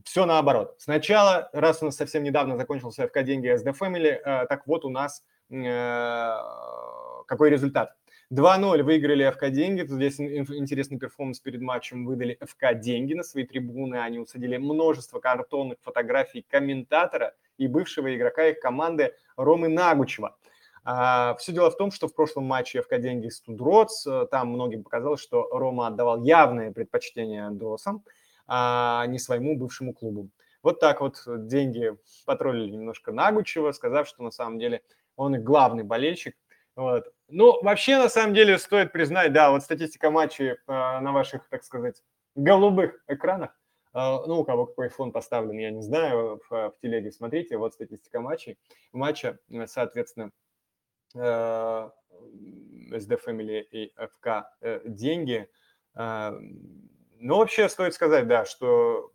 Все наоборот. Сначала, раз у нас совсем недавно закончился ФК Деньги и эс ди Family, так вот у нас какой результат. два ноль выиграли ФК Деньги. Здесь интересный перформанс перед матчем выдали ФК Деньги. На свои трибуны они усадили множество картонных фотографий комментатора и бывшего игрока их команды Ромы Нагучева. Uh, все дело в том, что в прошлом матче ФК Деньги с Tudrotz, uh, там многим показалось, что Рома отдавал явное предпочтение Доссам, а uh, не своему бывшему клубу. Вот так вот Деньги потроллили немножко Нагучева, сказав, что на самом деле он и главный болельщик. Вот. Ну, вообще, на самом деле, стоит признать, да, вот статистика матчей uh, на ваших, так сказать, голубых экранах. Uh, ну, у кого какой фон поставлен, я не знаю, в, в телеге смотрите, вот статистика матчей. Матча, соответственно, эс ди Family и ФК Деньги. Но вообще стоит сказать, да, что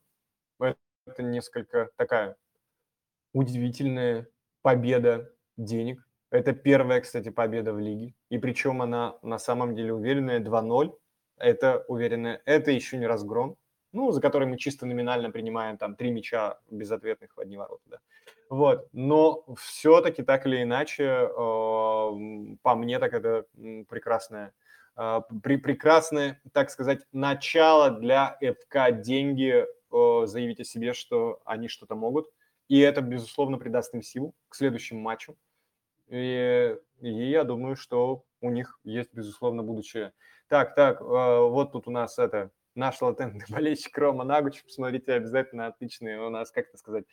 это несколько такая удивительная победа Денег. Это первая, кстати, победа в лиге. И причем она на самом деле уверенная, два ноль. Это уверенная, это еще не разгром, ну, за который мы чисто номинально принимаем там три мяча безответных в одни ворота, да. Вот, но все-таки так или иначе, по мне, так это прекрасное, прекрасное, так сказать, начало для ФК Деньги заявить о себе, что они что-то могут, и это, безусловно, придаст им силу к следующему матчу, и, и я думаю, что у них есть, безусловно, будущее. Так, так, вот тут у нас это... Наш латентный болельщик Рома Нагуч, посмотрите, обязательно отличный у нас, как это сказать,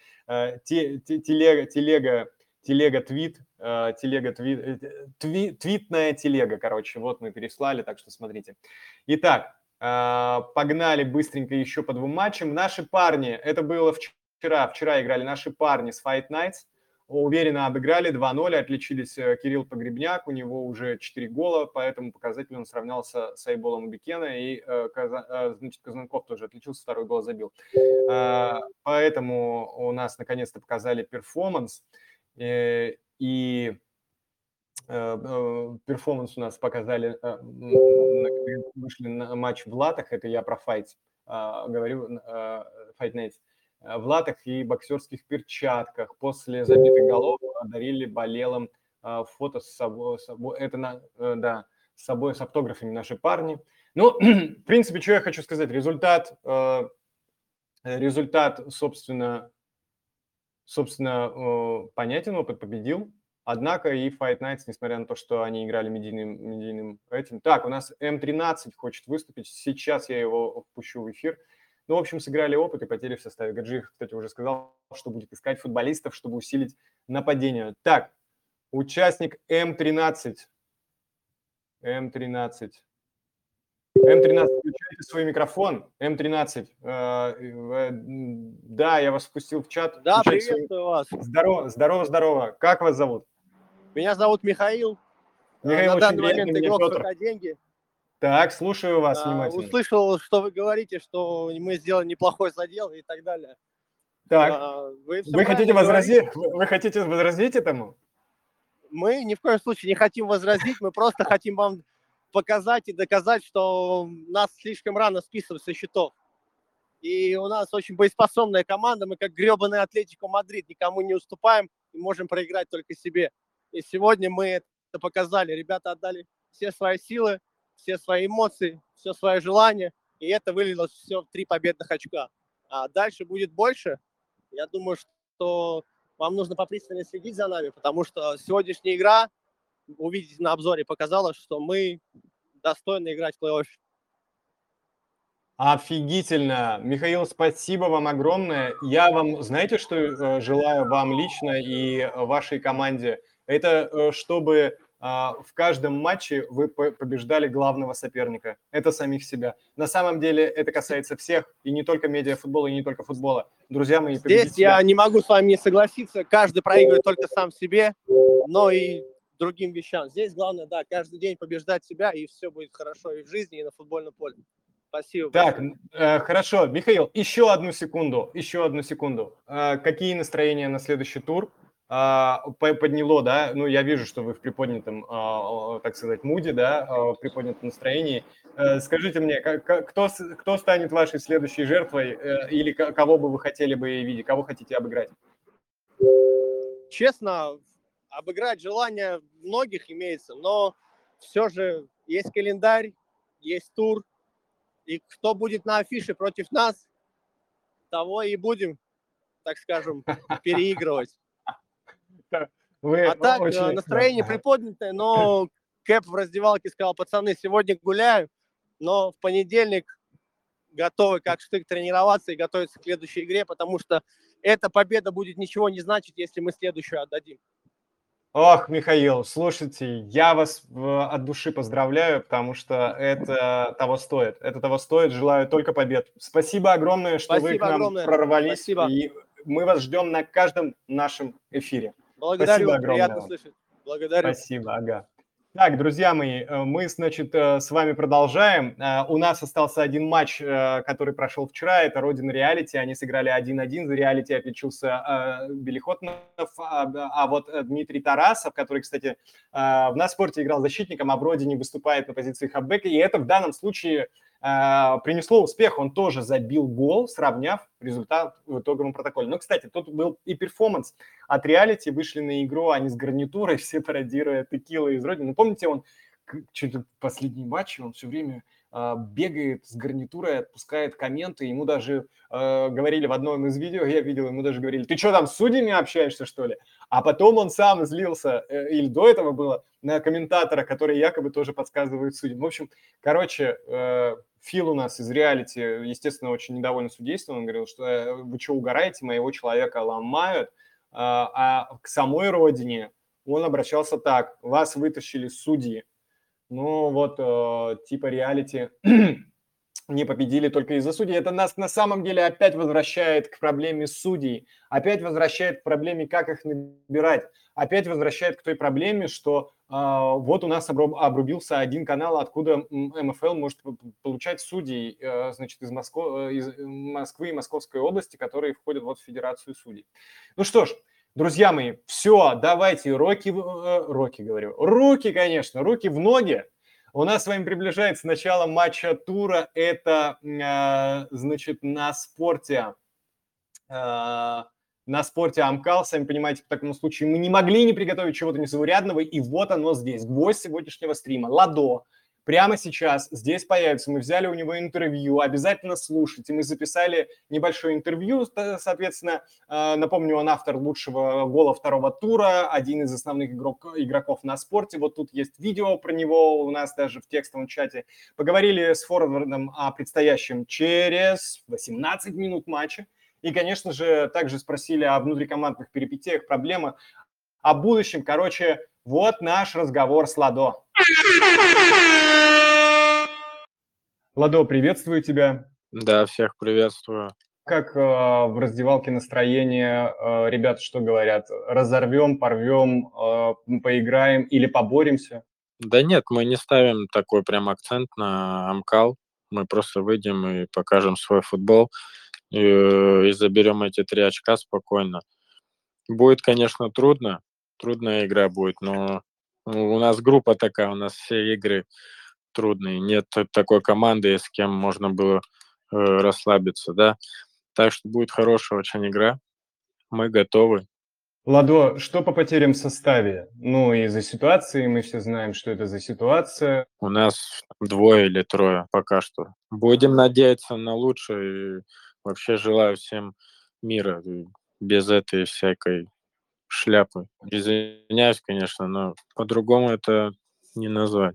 те, те, телега, телега, телега твит, телега твит, твит, твитная телега, короче, вот мы переслали, так что смотрите. Итак, погнали быстренько еще по двум матчам. Наши парни, это было вчера, вчера играли наши парни с Fight Nights, уверенно обыграли два ноль, отличились Кирилл Погребняк, у него уже четыре гола, поэтому показатель он сравнялся с Айболом Убикена, и значит, Казанков тоже отличился, второй гол забил. Поэтому у нас наконец-то показали перформанс, и перформанс у нас показали, вышли на матч в латах, это я про файт говорю, Fight Nights, в латах и боксерских перчатках. После забитых голов одарили болелым фото с собой, с собой, это на, да, с собой, с автографами наши парни. Ну, в принципе, что я хочу сказать. Результат, результат собственно, собственно, понятен, опыт победил. Однако и Fight Nights, несмотря на то, что они играли медийным, медийным этим. Так, у нас эм тринадцать хочет выступить. Сейчас я его впущу в эфир. Ну, в общем, сыграли опыт и потери в составе. Гаджи, кстати, уже сказал, что будет искать футболистов, чтобы усилить нападение. Так, участник эм тринадцать. эм тринадцать. эм тринадцать, включайте свой микрофон. эм тринадцать. Да, я вас впустил в чат. Да, включайте, приветствую свой... вас. Здорово, здорово, здорово. Как вас зовут? Меня зовут Михаил. Михаил, на данный момент игрок ФК Деньги. Так, слушаю вас внимательно. Услышал, что вы говорите, что мы сделали неплохой задел и так далее. Так, вы, вы, хотите возразить, вы хотите возразить этому? Мы ни в коем случае не хотим возразить, мы просто хотим вам показать и доказать, что нас слишком рано списывают со счетов. И у нас очень боеспособная команда, мы как гребаный Атлетико Мадрид, никому не уступаем и можем проиграть только себе. И сегодня мы это показали, ребята отдали все свои силы, все свои эмоции, все свои желания, и это вылилось все в три победных очка. А дальше будет больше. Я думаю, что вам нужно попристальнее следить за нами, потому что сегодняшняя игра, увидите на обзоре, показала, что мы достойны играть в плей-офф. Офигительно. Михаил, спасибо вам огромное. Я вам, знаете, что желаю вам лично и вашей команде? Это чтобы в каждом матче вы побеждали главного соперника. Это самих себя. На самом деле это касается всех, и не только медиафутбола, и не только футбола. Друзья мои, здесь я себя. Не могу с вами не согласиться. Каждый проигрывает только сам себе, но и другим вещам. Здесь главное, да, каждый день побеждать себя, и все будет хорошо и в жизни, и на футбольном поле. Спасибо. Так, э, хорошо. Михаил, еще одну секунду, еще одну секунду. Э, какие настроения на следующий тур? Подняло, да, ну я вижу, что вы в приподнятом, так сказать, муде, да, в приподнятом настроении. Скажите мне, кто, кто станет вашей следующей жертвой или кого бы вы хотели бы видеть, кого хотите обыграть? Честно, обыграть желание многих имеется, но все же есть календарь, есть тур, и кто будет на афише против нас, того и будем, так скажем, переигрывать. Вы а так, очень... настроение приподнятое, но Кэп в раздевалке сказал: пацаны, сегодня гуляю, но в понедельник готовы как штык тренироваться и готовиться к следующей игре, потому что эта победа будет ничего не значить, если мы следующую отдадим. Ох, Михаил, слушайте, я вас от души поздравляю, потому что это того стоит. Это того стоит, желаю только побед. Спасибо огромное, что Спасибо вы к нам огромное. прорвались. Спасибо. И мы вас ждем на каждом нашем эфире. Благодарю, Спасибо огромное. Приятно слышать. Благодарю. Спасибо, ага. Так, друзья мои, мы, значит, с вами продолжаем. У нас остался один матч, который прошел вчера. Это Родина Реалити. Они сыграли один-один. За Реалити отличился Белихотнов. А вот Дмитрий Тарасов, который, кстати, в «На Спорте» играл защитником, а в Родине выступает на позиции хаббека. И это в данном случае принесло успех. Он тоже забил гол, сравняв результат в итоговом протоколе. Но, кстати, тут был и перформанс от Реалити. Вышли на игру они с гарнитурой, все пародируя Текила из Родины. Ну, помните, он что-то последний матч, он все время э, бегает с гарнитурой, отпускает комменты. Ему даже э, говорили в одном из видео, я видел, ему даже говорили: ты что там с судьями общаешься, что ли? А потом он сам злился, э, или до этого было, на комментатора, который якобы тоже подсказывает судьям. В общем, короче... Э, Фил у нас из Реалити, естественно, очень недоволен судейством. Он говорил, что вы что, угораете, моего человека ломают. А к самой Родине он обращался так: вас вытащили судьи. Ну вот, типа Реалити не победили только из-за судей. Это нас на самом деле опять возвращает к проблеме судей. Опять возвращает к проблеме, как их набирать. Опять возвращает к той проблеме, что... Вот у нас обрубился один канал, откуда МФЛ может получать судей, значит, из Москвы, из Москвы и Московской области, которые входят вот в Федерацию судей. Ну что ж, друзья мои, все, давайте руки, руки, говорю, руки, конечно, руки в ноги. У нас с вами приближается начало матча тура. Это, значит, на спорте. На спорте Амкал, сами понимаете, в таком случае мы не могли не приготовить чего-то незаурядного, и вот оно здесь, гвоздь сегодняшнего стрима, Ладо, прямо сейчас здесь появится, мы взяли у него интервью, обязательно слушайте, мы записали небольшое интервью, соответственно, напомню, он автор лучшего гола второго тура, один из основных игрок, игроков на спорте, вот тут есть видео про него у нас даже в текстовом чате, поговорили с форвардом о предстоящем через восемнадцать минут матча. И, конечно же, также спросили о внутрикомандных перипетиях, проблемах, о будущем. Короче, вот наш разговор с Ладо. Ладо, приветствую тебя. Да, всех приветствую. Как э, в раздевалке настроение? Э, ребята что говорят? Разорвем, порвем, э, поиграем или поборемся? Да нет, мы не ставим такой прям акцент на Амкал. Мы просто выйдем и покажем свой футбол и, и заберем эти три очка спокойно. Будет, конечно, трудно. Трудная игра будет, но у нас группа такая, у нас все игры трудные. Нет такой команды, с кем можно было э, расслабиться, да. Так что будет хорошая очень игра. Мы готовы. Ладо, что по потерям в составе? Ну, из-за ситуации, мы все знаем, что это за ситуация. У нас двое или трое пока что. Будем надеяться на лучшее. И вообще желаю всем мира без этой всякой шляпы. Извиняюсь, конечно, но по-другому это не назвать.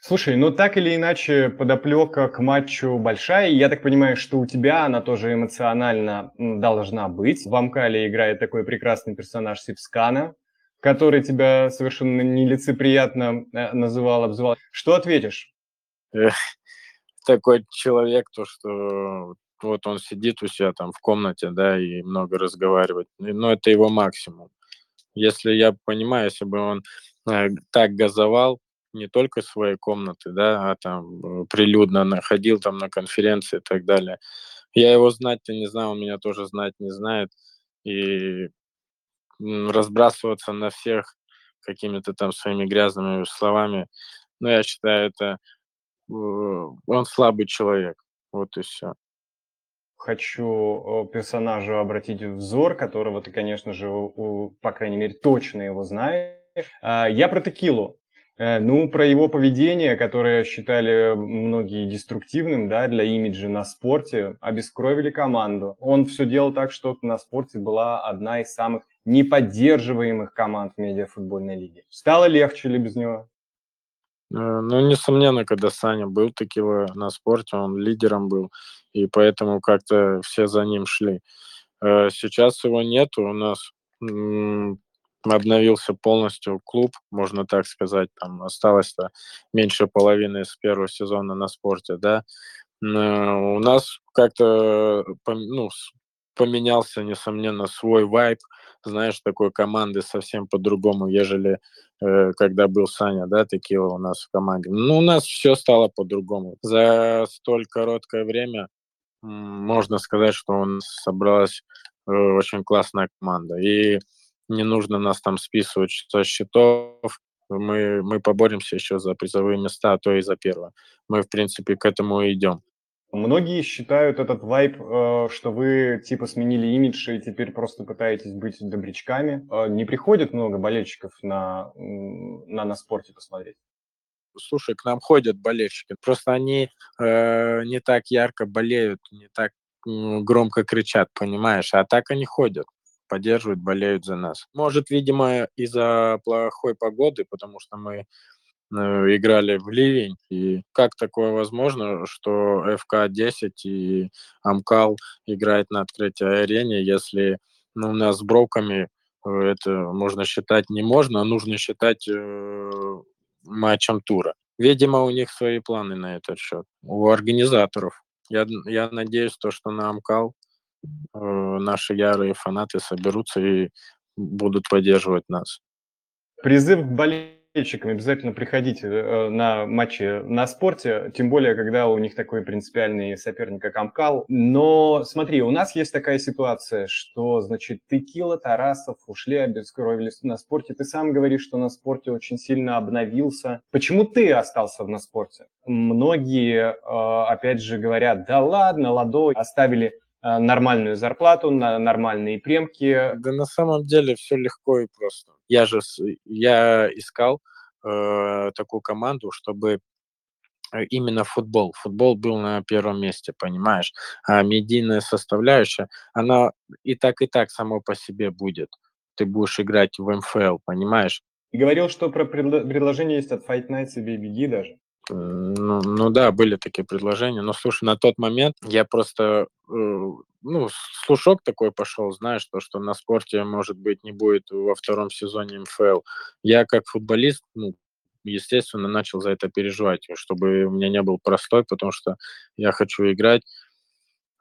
Слушай, ну так или иначе подоплека к матчу большая. Я так понимаю, что у тебя она тоже эмоционально должна быть. В Амкале играет такой прекрасный персонаж Сипскана, который тебя совершенно нелицеприятно называл, обзывал. Что ответишь? Эх, такой человек, то что вот он сидит у себя там в комнате, да, и много разговаривает. Но это его максимум. Если я понимаю, если бы он так газовал, не только своей комнаты, да, а там прилюдно находил там на конференции и так далее. Я его знать-то не знаю, он меня тоже знать не знает. И разбрасываться на всех какими-то там своими грязными словами, ну, я считаю, это он слабый человек. Вот и все. Хочу персонажу обратить взор, которого ты, конечно же, по крайней мере, точно его знаешь. Я про Текилу. Ну, про его поведение, которое считали многие деструктивным, да, для имиджа на спорте, обескровили команду. Он все делал так, что на спорте была одна из самых неподдерживаемых команд в медиафутбольной лиге. Стало легче ли без него? Ну, несомненно, когда Саня был таки на спорте, он лидером был, и поэтому как-то все за ним шли. Сейчас его нету, у нас... обновился полностью клуб, можно так сказать. Там осталось-то меньше половины с первого сезона на спорте, да. Но у нас как-то, ну, поменялся, несомненно, свой вайб, знаешь, такой команды совсем по-другому, ежели э, когда был Саня, да, Текила у нас в команде. Ну, у нас все стало по-другому. За столь короткое время можно сказать, что у нас собралась э, очень классная команда. И не нужно нас там списывать со счетов. Мы, мы поборемся еще за призовые места, а то и за первое. Мы, в принципе, к этому и идем. Многие считают этот вайб, что вы типа сменили имидж и теперь просто пытаетесь быть добрячками. Не приходит много болельщиков на, на, на спорте посмотреть? Слушай, к нам ходят болельщики. Просто они э, не так ярко болеют, не так громко кричат, понимаешь? А так они ходят. Поддерживают, болеют за нас. Может, видимо, из-за плохой погоды, потому что мы играли в ливень. И как такое возможно, что эф ка десять и Амкал играет на открытой арене, если, ну, у нас с бровками это можно считать не можно, а нужно считать э, матчем тура. Видимо, у них свои планы на этот счет. У организаторов. Я, я надеюсь, то, что на Амкал наши ярые фанаты соберутся и будут поддерживать нас. Призыв к болельщикам. Обязательно приходите на матчи на спорте, тем более, когда у них такой принципиальный соперник, как Амкал. Но смотри, у нас есть такая ситуация, что, значит, Текила, Тарасов ушли, обескровили на спорте. Ты сам говоришь, что на спорте очень сильно обновился. Почему ты остался в на спорте? Многие, опять же, говорят, да ладно, Ладо, оставили нормальную зарплату, на нормальные премки. Да на самом деле все легко и просто. Я же я искал э, такую команду, чтобы именно футбол. Футбол был на первом месте, понимаешь? А медийная составляющая, она и так, и так само по себе будет. Ты будешь играть в эм эф эл, понимаешь? Ты говорил, что про предложение есть от Fight Nights и би би джи даже. Ну, ну да, были такие предложения, но, слушай, на тот момент я просто, э, ну, слушок такой пошел, знаешь, то, что на спорте, может быть, не будет во втором сезоне эм эф эл. Я как футболист, ну, естественно, начал за это переживать, чтобы у меня не был простой, потому что я хочу играть,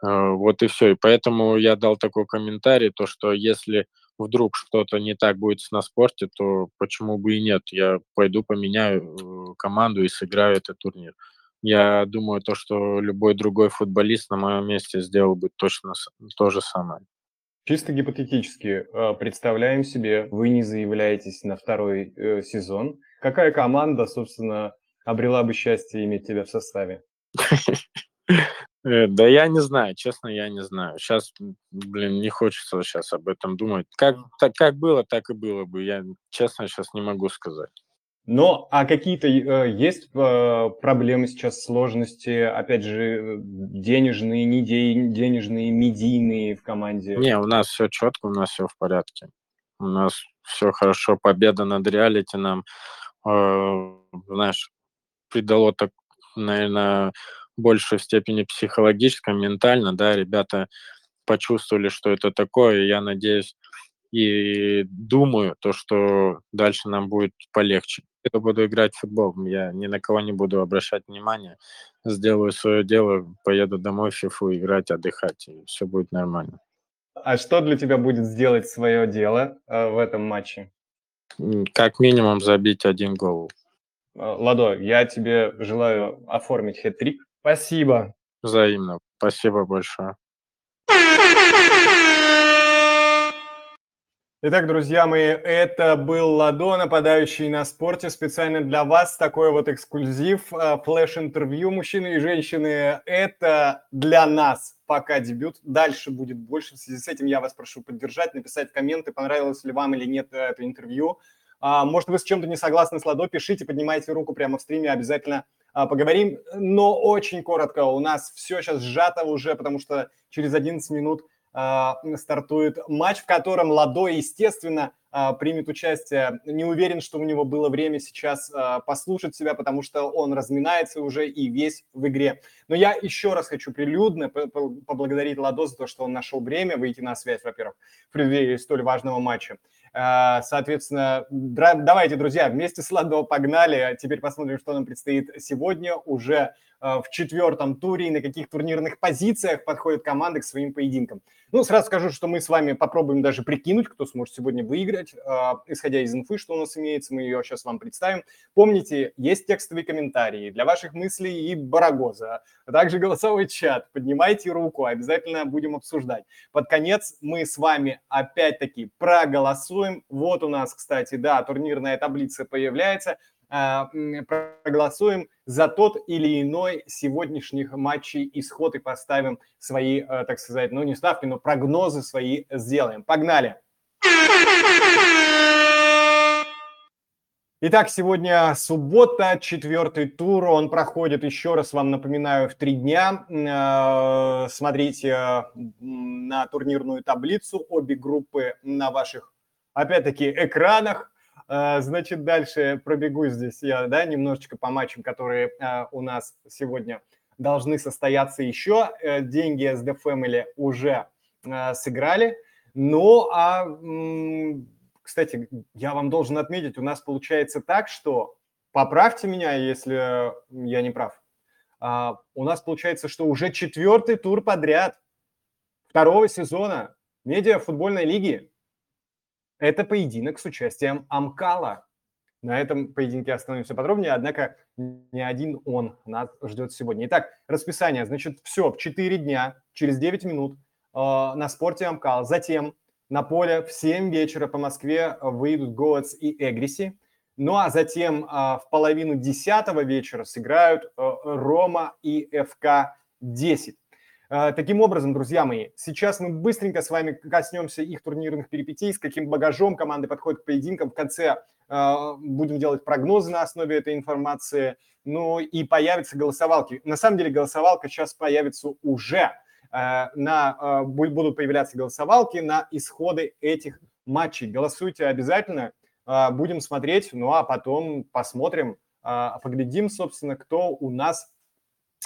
э, вот и все. И поэтому я дал такой комментарий, то, что если вдруг что-то не так будет с «На Спорте», то почему бы и нет? Я пойду поменяю команду и сыграю этот турнир. Я думаю, то, что любой другой футболист на моем месте сделал бы точно то же самое. Чисто гипотетически представляем себе, вы не заявляетесь на второй э, сезон. Какая команда, собственно, обрела бы счастье иметь тебя в составе? Да я не знаю, честно, я не знаю. Сейчас, блин, не хочется сейчас об этом думать. Как, так, как было, так и было бы. Я, честно, сейчас не могу сказать. Но, а какие-то э, есть э, проблемы сейчас, сложности, опять же, денежные, не де- денежные, медийные в команде? Не, у нас все четко, у нас все в порядке. У нас все хорошо. Победа над Реалити нам, э, знаешь, придало так, наверное... больше в степени психологической, ментально, да, ребята почувствовали, что это такое, я надеюсь и думаю, то, что дальше нам будет полегче. Я буду играть в футбол, я ни на кого не буду обращать внимания, сделаю свое дело, поеду домой в фифу играть, отдыхать, и все будет нормально. А что для тебя будет сделать свое дело э, в этом матче? Как минимум забить один гол. Ладо, я тебе желаю оформить хэт-трик. Спасибо. Взаимно. Спасибо большое. Итак, друзья мои, это был Ладо, нападающий «На Спорте». Специально для вас такой вот эксклюзив, флеш-интервью мужчины и женщины. Это для нас пока дебют. Дальше будет больше. В связи с этим я вас прошу поддержать, написать комменты, понравилось ли вам или нет это интервью. Может, вы с чем-то не согласны с Ладо, пишите, поднимайте руку прямо в стриме, обязательно поговорим. Но очень коротко, у нас все сейчас сжато уже, потому что через одиннадцать минут стартует матч, в котором Ладо, естественно, примет участие. Не уверен, что у него было время сейчас послушать себя, потому что он разминается уже и весь в игре. Но я еще раз хочу прилюдно поблагодарить Ладо за то, что он нашел время выйти на связь, во-первых, в преддверии столь важного матча. Соответственно, давайте, друзья, вместе с Ладо погнали. Теперь посмотрим, что нам предстоит сегодня. Уже в четвертом туре и на каких турнирных позициях подходят команды к своим поединкам. Ну, сразу скажу, что мы с вами попробуем даже прикинуть, кто сможет сегодня выиграть. Исходя из инфы, что у нас имеется, мы ее сейчас вам представим. Помните, есть текстовые комментарии для ваших мыслей и барагоза, а также голосовой чат. Поднимайте руку, обязательно будем обсуждать. Под конец мы с вами опять-таки проголосуем. Вот у нас, кстати, да, турнирная таблица появляется. Проголосуем за тот или иной сегодняшних матчей исход и поставим свои, так сказать, ну не ставки, но прогнозы свои сделаем. Погнали! Итак, сегодня суббота, четвертый тур, он проходит, еще раз вам напоминаю, в три дня. Смотрите на турнирную таблицу, обе группы на ваших, опять-таки, экранах. Значит, дальше пробегу здесь я, да, немножечко по матчам, которые а, у нас сегодня должны состояться еще. Деньги эс ди Family уже а, сыграли. Ну, а, м- кстати, я вам должен отметить, у нас получается так, что, поправьте меня, если я не прав, а, у нас получается, что уже четвертый тур подряд второго сезона медиафутбольной лиги. Это поединок с участием Амкала. На этом поединке остановимся подробнее, однако не один он нас ждет сегодня. Итак, расписание. Значит, все, в четыре дня, через девять минут э, «На Спорте» Амкал. Затем на поле в семь вечера по Москве выйдут Goals и Эгриси. Ну а затем э, в половину десятого вечера сыграют э, Рома и эф ка десять. Таким образом, друзья мои, сейчас мы быстренько с вами коснемся их турнирных перипетий, с каким багажом команды подходят к поединкам. В конце э, будем делать прогнозы на основе этой информации. Ну и появятся голосовалки. На самом деле голосовалка сейчас появится уже. Э, на, э, будут появляться голосовалки на исходы этих матчей. Голосуйте обязательно, э, будем смотреть, ну а потом посмотрим, э, поглядим, собственно, кто у нас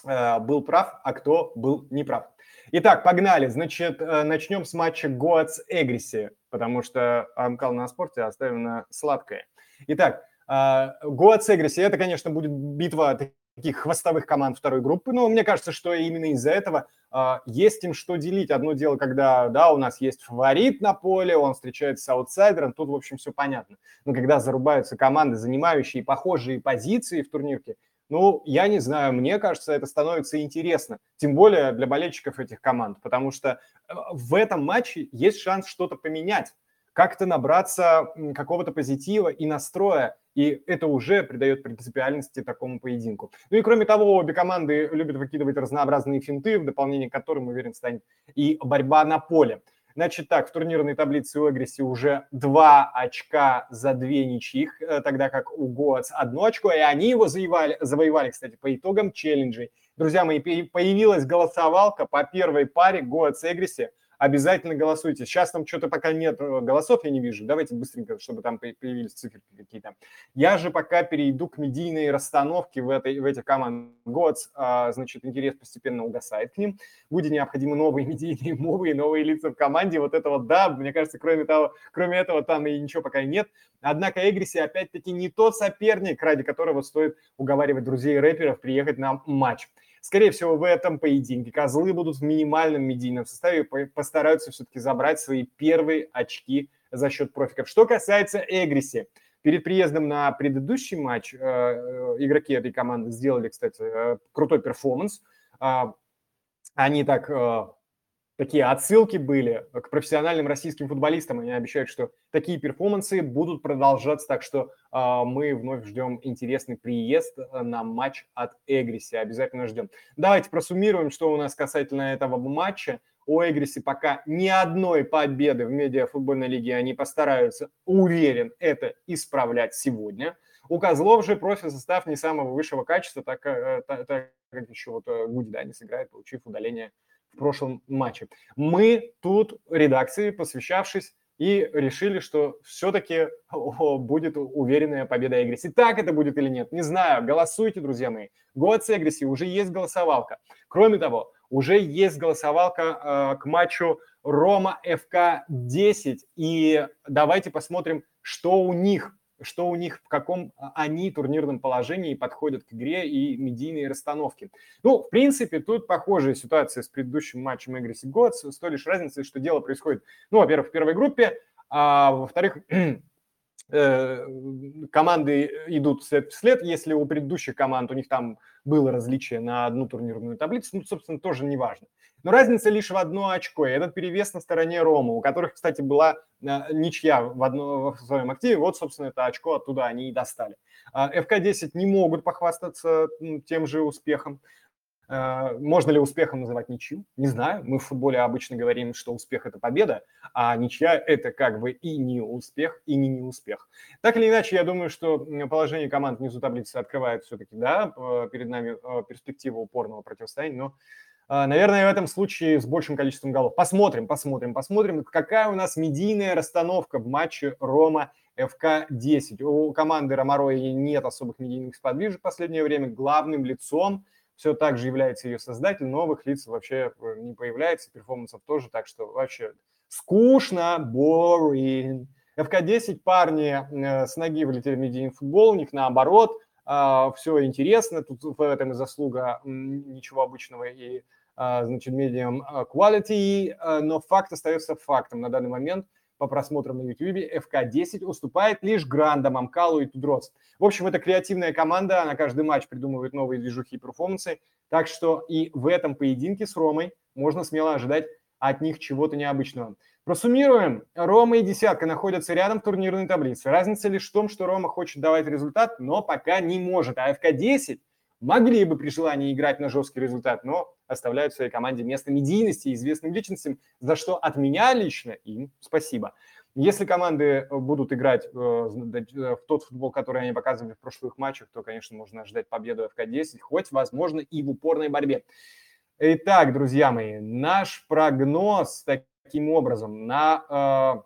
был прав, а кто был неправ. Итак, погнали. Значит, начнем с матча Гоац-Эгриси, потому что Амкал «На Спорте» оставлено сладкое. Итак, Гоац-Эгриси – это, конечно, будет битва таких хвостовых команд второй группы. Но мне кажется, что именно из-за этого э, есть им что делить. Одно дело, когда, да, у нас есть фаворит на поле, он встречается с аутсайдером, тут, в общем, все понятно. Но когда зарубаются команды, занимающие похожие позиции в турнирке, ну, я не знаю, мне кажется, это становится интересно, тем более для болельщиков этих команд, потому что в этом матче есть шанс что-то поменять, как-то набраться какого-то позитива и настроя, и это уже придает принципиальности такому поединку. Ну и кроме того, обе команды любят выкидывать разнообразные финты, в дополнение к которым, уверен, станет и борьба на поле. Значит так, в турнирной таблице у Эгриси уже два очка за две ничьих, тогда как у Goals одно очко, и они его завоевали, завоевали, кстати, по итогам челленджей. Друзья мои, появилась голосовалка по первой паре Goals Эгриси. Обязательно голосуйте. Сейчас там что-то пока нет голосов, я не вижу. Давайте быстренько, чтобы там появились циферки какие-то. Я же пока перейду к медийной расстановке в, этой, в этих командах. Goals, а, значит, интерес постепенно угасает к ним. Будет необходимы новые медийные мувы и новые лица в команде. Вот этого, да, мне кажется, кроме того, кроме этого там и ничего пока нет. Однако Эгриси, опять-таки, не тот соперник, ради которого стоит уговаривать друзей рэперов приехать на матч. Скорее всего, в этом поединке козлы будут в минимальном медийном составе, постараются все-таки забрать свои первые очки за счет профиков. Что касается Эгриси, перед приездом на предыдущий матч игроки этой команды сделали, кстати, крутой перформанс. Они так... Такие отсылки были к профессиональным российским футболистам. Они обещают, что такие перформансы будут продолжаться. Так что э, мы вновь ждем интересный приезд на матч от Эгриси. Обязательно ждем. Давайте просуммируем, что у нас касательно этого матча. У Эгриси пока ни одной победы в медиафутбольной лиге. Они постараются, уверен, это исправлять сегодня. У козлов же профи-состав не самого высшего качества, так как еще вот Гуди, да, не сыграет, получив удаление в прошлом матче. Мы тут редакции, посвящавшись, и решили, что все-таки будет уверенная победа Эгриси. Так это будет или нет, не знаю. Голосуйте, друзья мои. Goals Эгриси, уже есть голосовалка. Кроме того, уже есть голосовалка э, к матчу Рома эф ка десять. И давайте посмотрим, что у них, что у них, в каком они турнирном положении подходят к игре и медийной расстановке. Ну, в принципе, тут похожая ситуация с предыдущим матчем Эгриси Goals, с той лишь разницей, что дело происходит, ну, во-первых, в первой группе, а во-вторых, команды идут след в след. Если у предыдущих команд у них там было различие на одну турнирную таблицу, ну, собственно, тоже не важно. Но разница лишь в одно очко. И этот перевес на стороне Рома, у которых, кстати, была ничья в, одно, в своем активе. Вот, собственно, это очко оттуда они и достали. эф ка десять не могут похвастаться тем же успехом. Можно ли успехом называть ничью? Не знаю. Мы в футболе обычно говорим, что успех – это победа, а ничья – это как бы и не успех, и не неуспех. Так или иначе, я думаю, что положение команд внизу таблицы открывает все-таки, да, перед нами перспективу упорного противостояния, но, наверное, в этом случае с большим количеством голов. Посмотрим, посмотрим, посмотрим, какая у нас медийная расстановка в матче Рома эф ка десять. У команды Ромарои нет особых медийных сподвижек в последнее время. Главным лицом все так же является ее создатель. Новых лиц вообще не появляется, перформансов тоже. Так что вообще скучно, boring. эф ка десять парни с ноги влетели в медийный футбол, у них наоборот. Все интересно, тут в этом и заслуга ничего обычного и, значит, medium quality, но факт остается фактом. На данный момент по просмотрам на YouTube эф ка десять уступает лишь Грандам, Амкалу и Tudrotz. В общем, это креативная команда, она каждый матч придумывает новые движухи и перформансы, так что и в этом поединке с Ромой можно смело ожидать от них чего-то необычного. Просуммируем. Рома и десятка находятся рядом в турнирной таблице. Разница лишь в том, что Рома хочет давать результат, но пока не может. А эф ка десять могли бы при желании играть на жесткий результат, но оставляют в своей команде место медийности и известным личностям, за что от меня лично им спасибо. Если команды будут играть в тот футбол, который они показывали в прошлых матчах, то, конечно, можно ожидать победу эф ка десять, хоть, возможно, и в упорной борьбе. Итак, друзья мои, наш прогноз таким образом на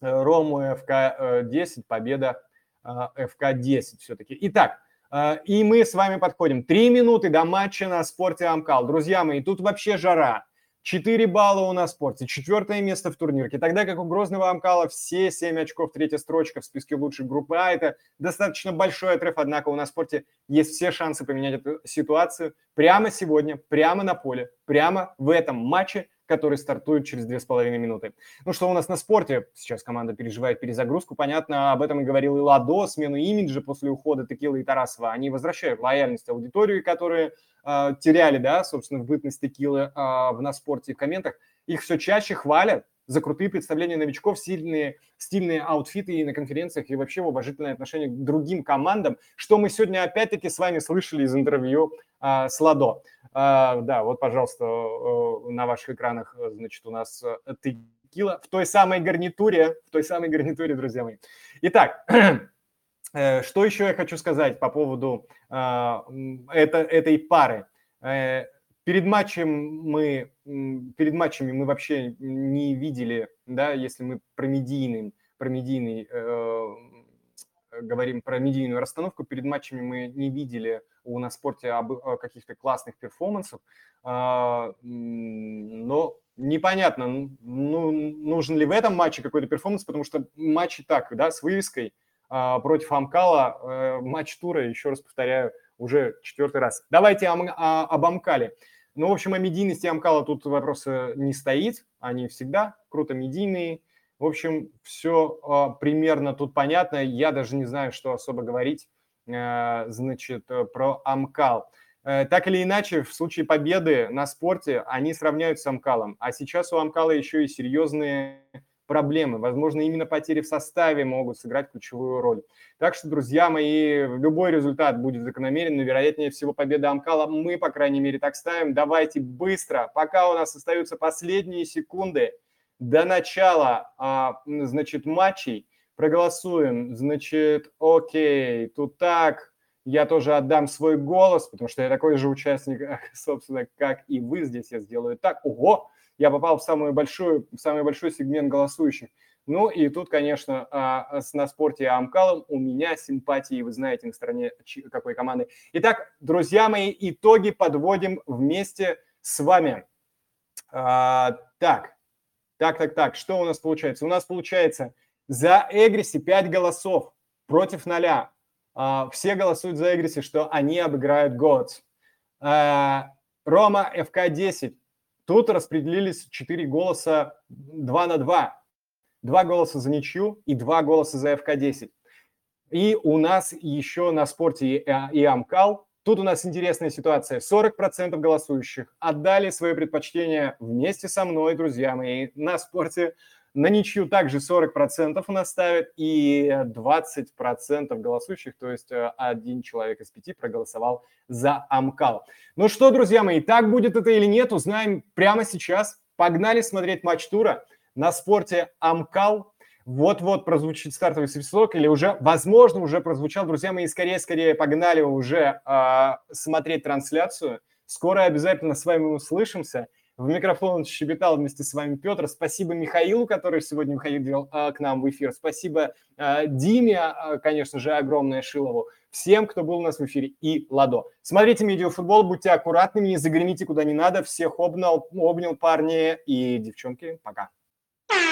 э, Рому эф ка десять, победа э, эф ка десять все-таки. Итак, э, и мы с вами подходим. Три минуты до матча на спорте Амкал. Друзья мои, тут вообще жара. четыре балла у нас в спорте, четвертое место в турнирке, тогда как у Грозного Амкала все семь очков, третья строчка в списке лучших группы А. Это достаточно большой отрыв, однако у нас в спорте есть все шансы поменять эту ситуацию прямо сегодня, прямо на поле, прямо в этом матче, который стартует через две с половиной минуты. Ну что у нас на спорте? Сейчас команда переживает перезагрузку. Понятно, об этом и говорил и Ладо. Смену имиджа после ухода Текилы и Тарасова. Они возвращают лояльность аудитории, которые э, теряли, да, собственно, в бытность Текилы э, в «На спорте» и в комментах. Их все чаще хвалят за крутые представления новичков, сильные, стильные аутфиты и на конференциях, и вообще в уважительное отношение к другим командам, что мы сегодня опять-таки с вами слышали из интервью а, с Ладо. А, да, вот, пожалуйста, на ваших экранах, значит, у нас Текила в той самой гарнитуре, в той самой гарнитуре, друзья мои. Итак, что еще я хочу сказать по поводу а, это, этой пары. Перед матчем мы, перед матчами мы вообще не видели, да, если мы про медийный, про медийный, э, говорим про медийную расстановку, перед матчами мы не видели у нас в спорте каких-то классных перформансов, э, но непонятно, ну, нужен ли в этом матче какой-то перформанс, потому что матч и так, да, с вывеской э, против Амкала, э, матч тура, еще раз повторяю, уже четвертый раз. Давайте ам, а, об Амкале. Ну, в общем, о медийности Амкала тут вопроса не стоит. Они всегда круто медийные. В общем, все а, примерно тут понятно. Я даже не знаю, что особо говорить, а, значит, про Амкал. А, так или иначе, в случае победы на спорте они сравняют с Амкалом. А сейчас у Амкала еще и серьезные проблемы. Возможно, именно потери в составе могут сыграть ключевую роль. Так что, друзья мои, любой результат будет закономерен, но, вероятнее всего, победа Амкала мы, по крайней мере, так ставим. Давайте быстро, пока у нас остаются последние секунды до начала, а, значит, матчей, проголосуем. Значит, окей, тут так, я тоже отдам свой голос, потому что я такой же участник, собственно, как и вы. Здесь я сделаю так. Ого! Я попал в, самую большую, в самый большой сегмент голосующих. Ну и тут, конечно, с «На спорте» и Амкалом у меня симпатии, вы знаете, на стороне какой команды. Итак, друзья мои, итоги подводим вместе с вами. А, так, так, так, так, что у нас получается? У нас получается за Эгриси пять голосов против ноля. А, все голосуют за Эгриси, что они обыграют Goals. А, Рома, эф ка десять. Тут распределились четыре голоса два на два. два голоса за ничью и два голоса за эф ка десять. И у нас еще на спорте и Амкал. Тут у нас интересная ситуация. сорок процентов голосующих отдали свое предпочтение вместе со мной, друзья мои, на спорте. На ничью также сорок процентов у нас ставят и двадцать процентов голосующих, то есть один человек из пяти проголосовал за Амкал. Ну что, друзья мои, так будет это или нет, узнаем прямо сейчас. Погнали смотреть матч тура на спорте Амкал. Вот-вот прозвучит стартовый свисток или уже, возможно, уже прозвучал. Друзья мои, скорее-скорее погнали уже э, смотреть трансляцию. Скоро обязательно с вами услышимся. В микрофон щебетал вместе с вами Петр. Спасибо Михаилу, который сегодня выходил к нам в эфир. Спасибо Диме, конечно же, огромное, Шилову. Всем, кто был у нас в эфире, и Ладо. Смотрите медиафутбол, будьте аккуратными, не загремите куда не надо. Всех обнял, обнял парни и девчонки. Пока.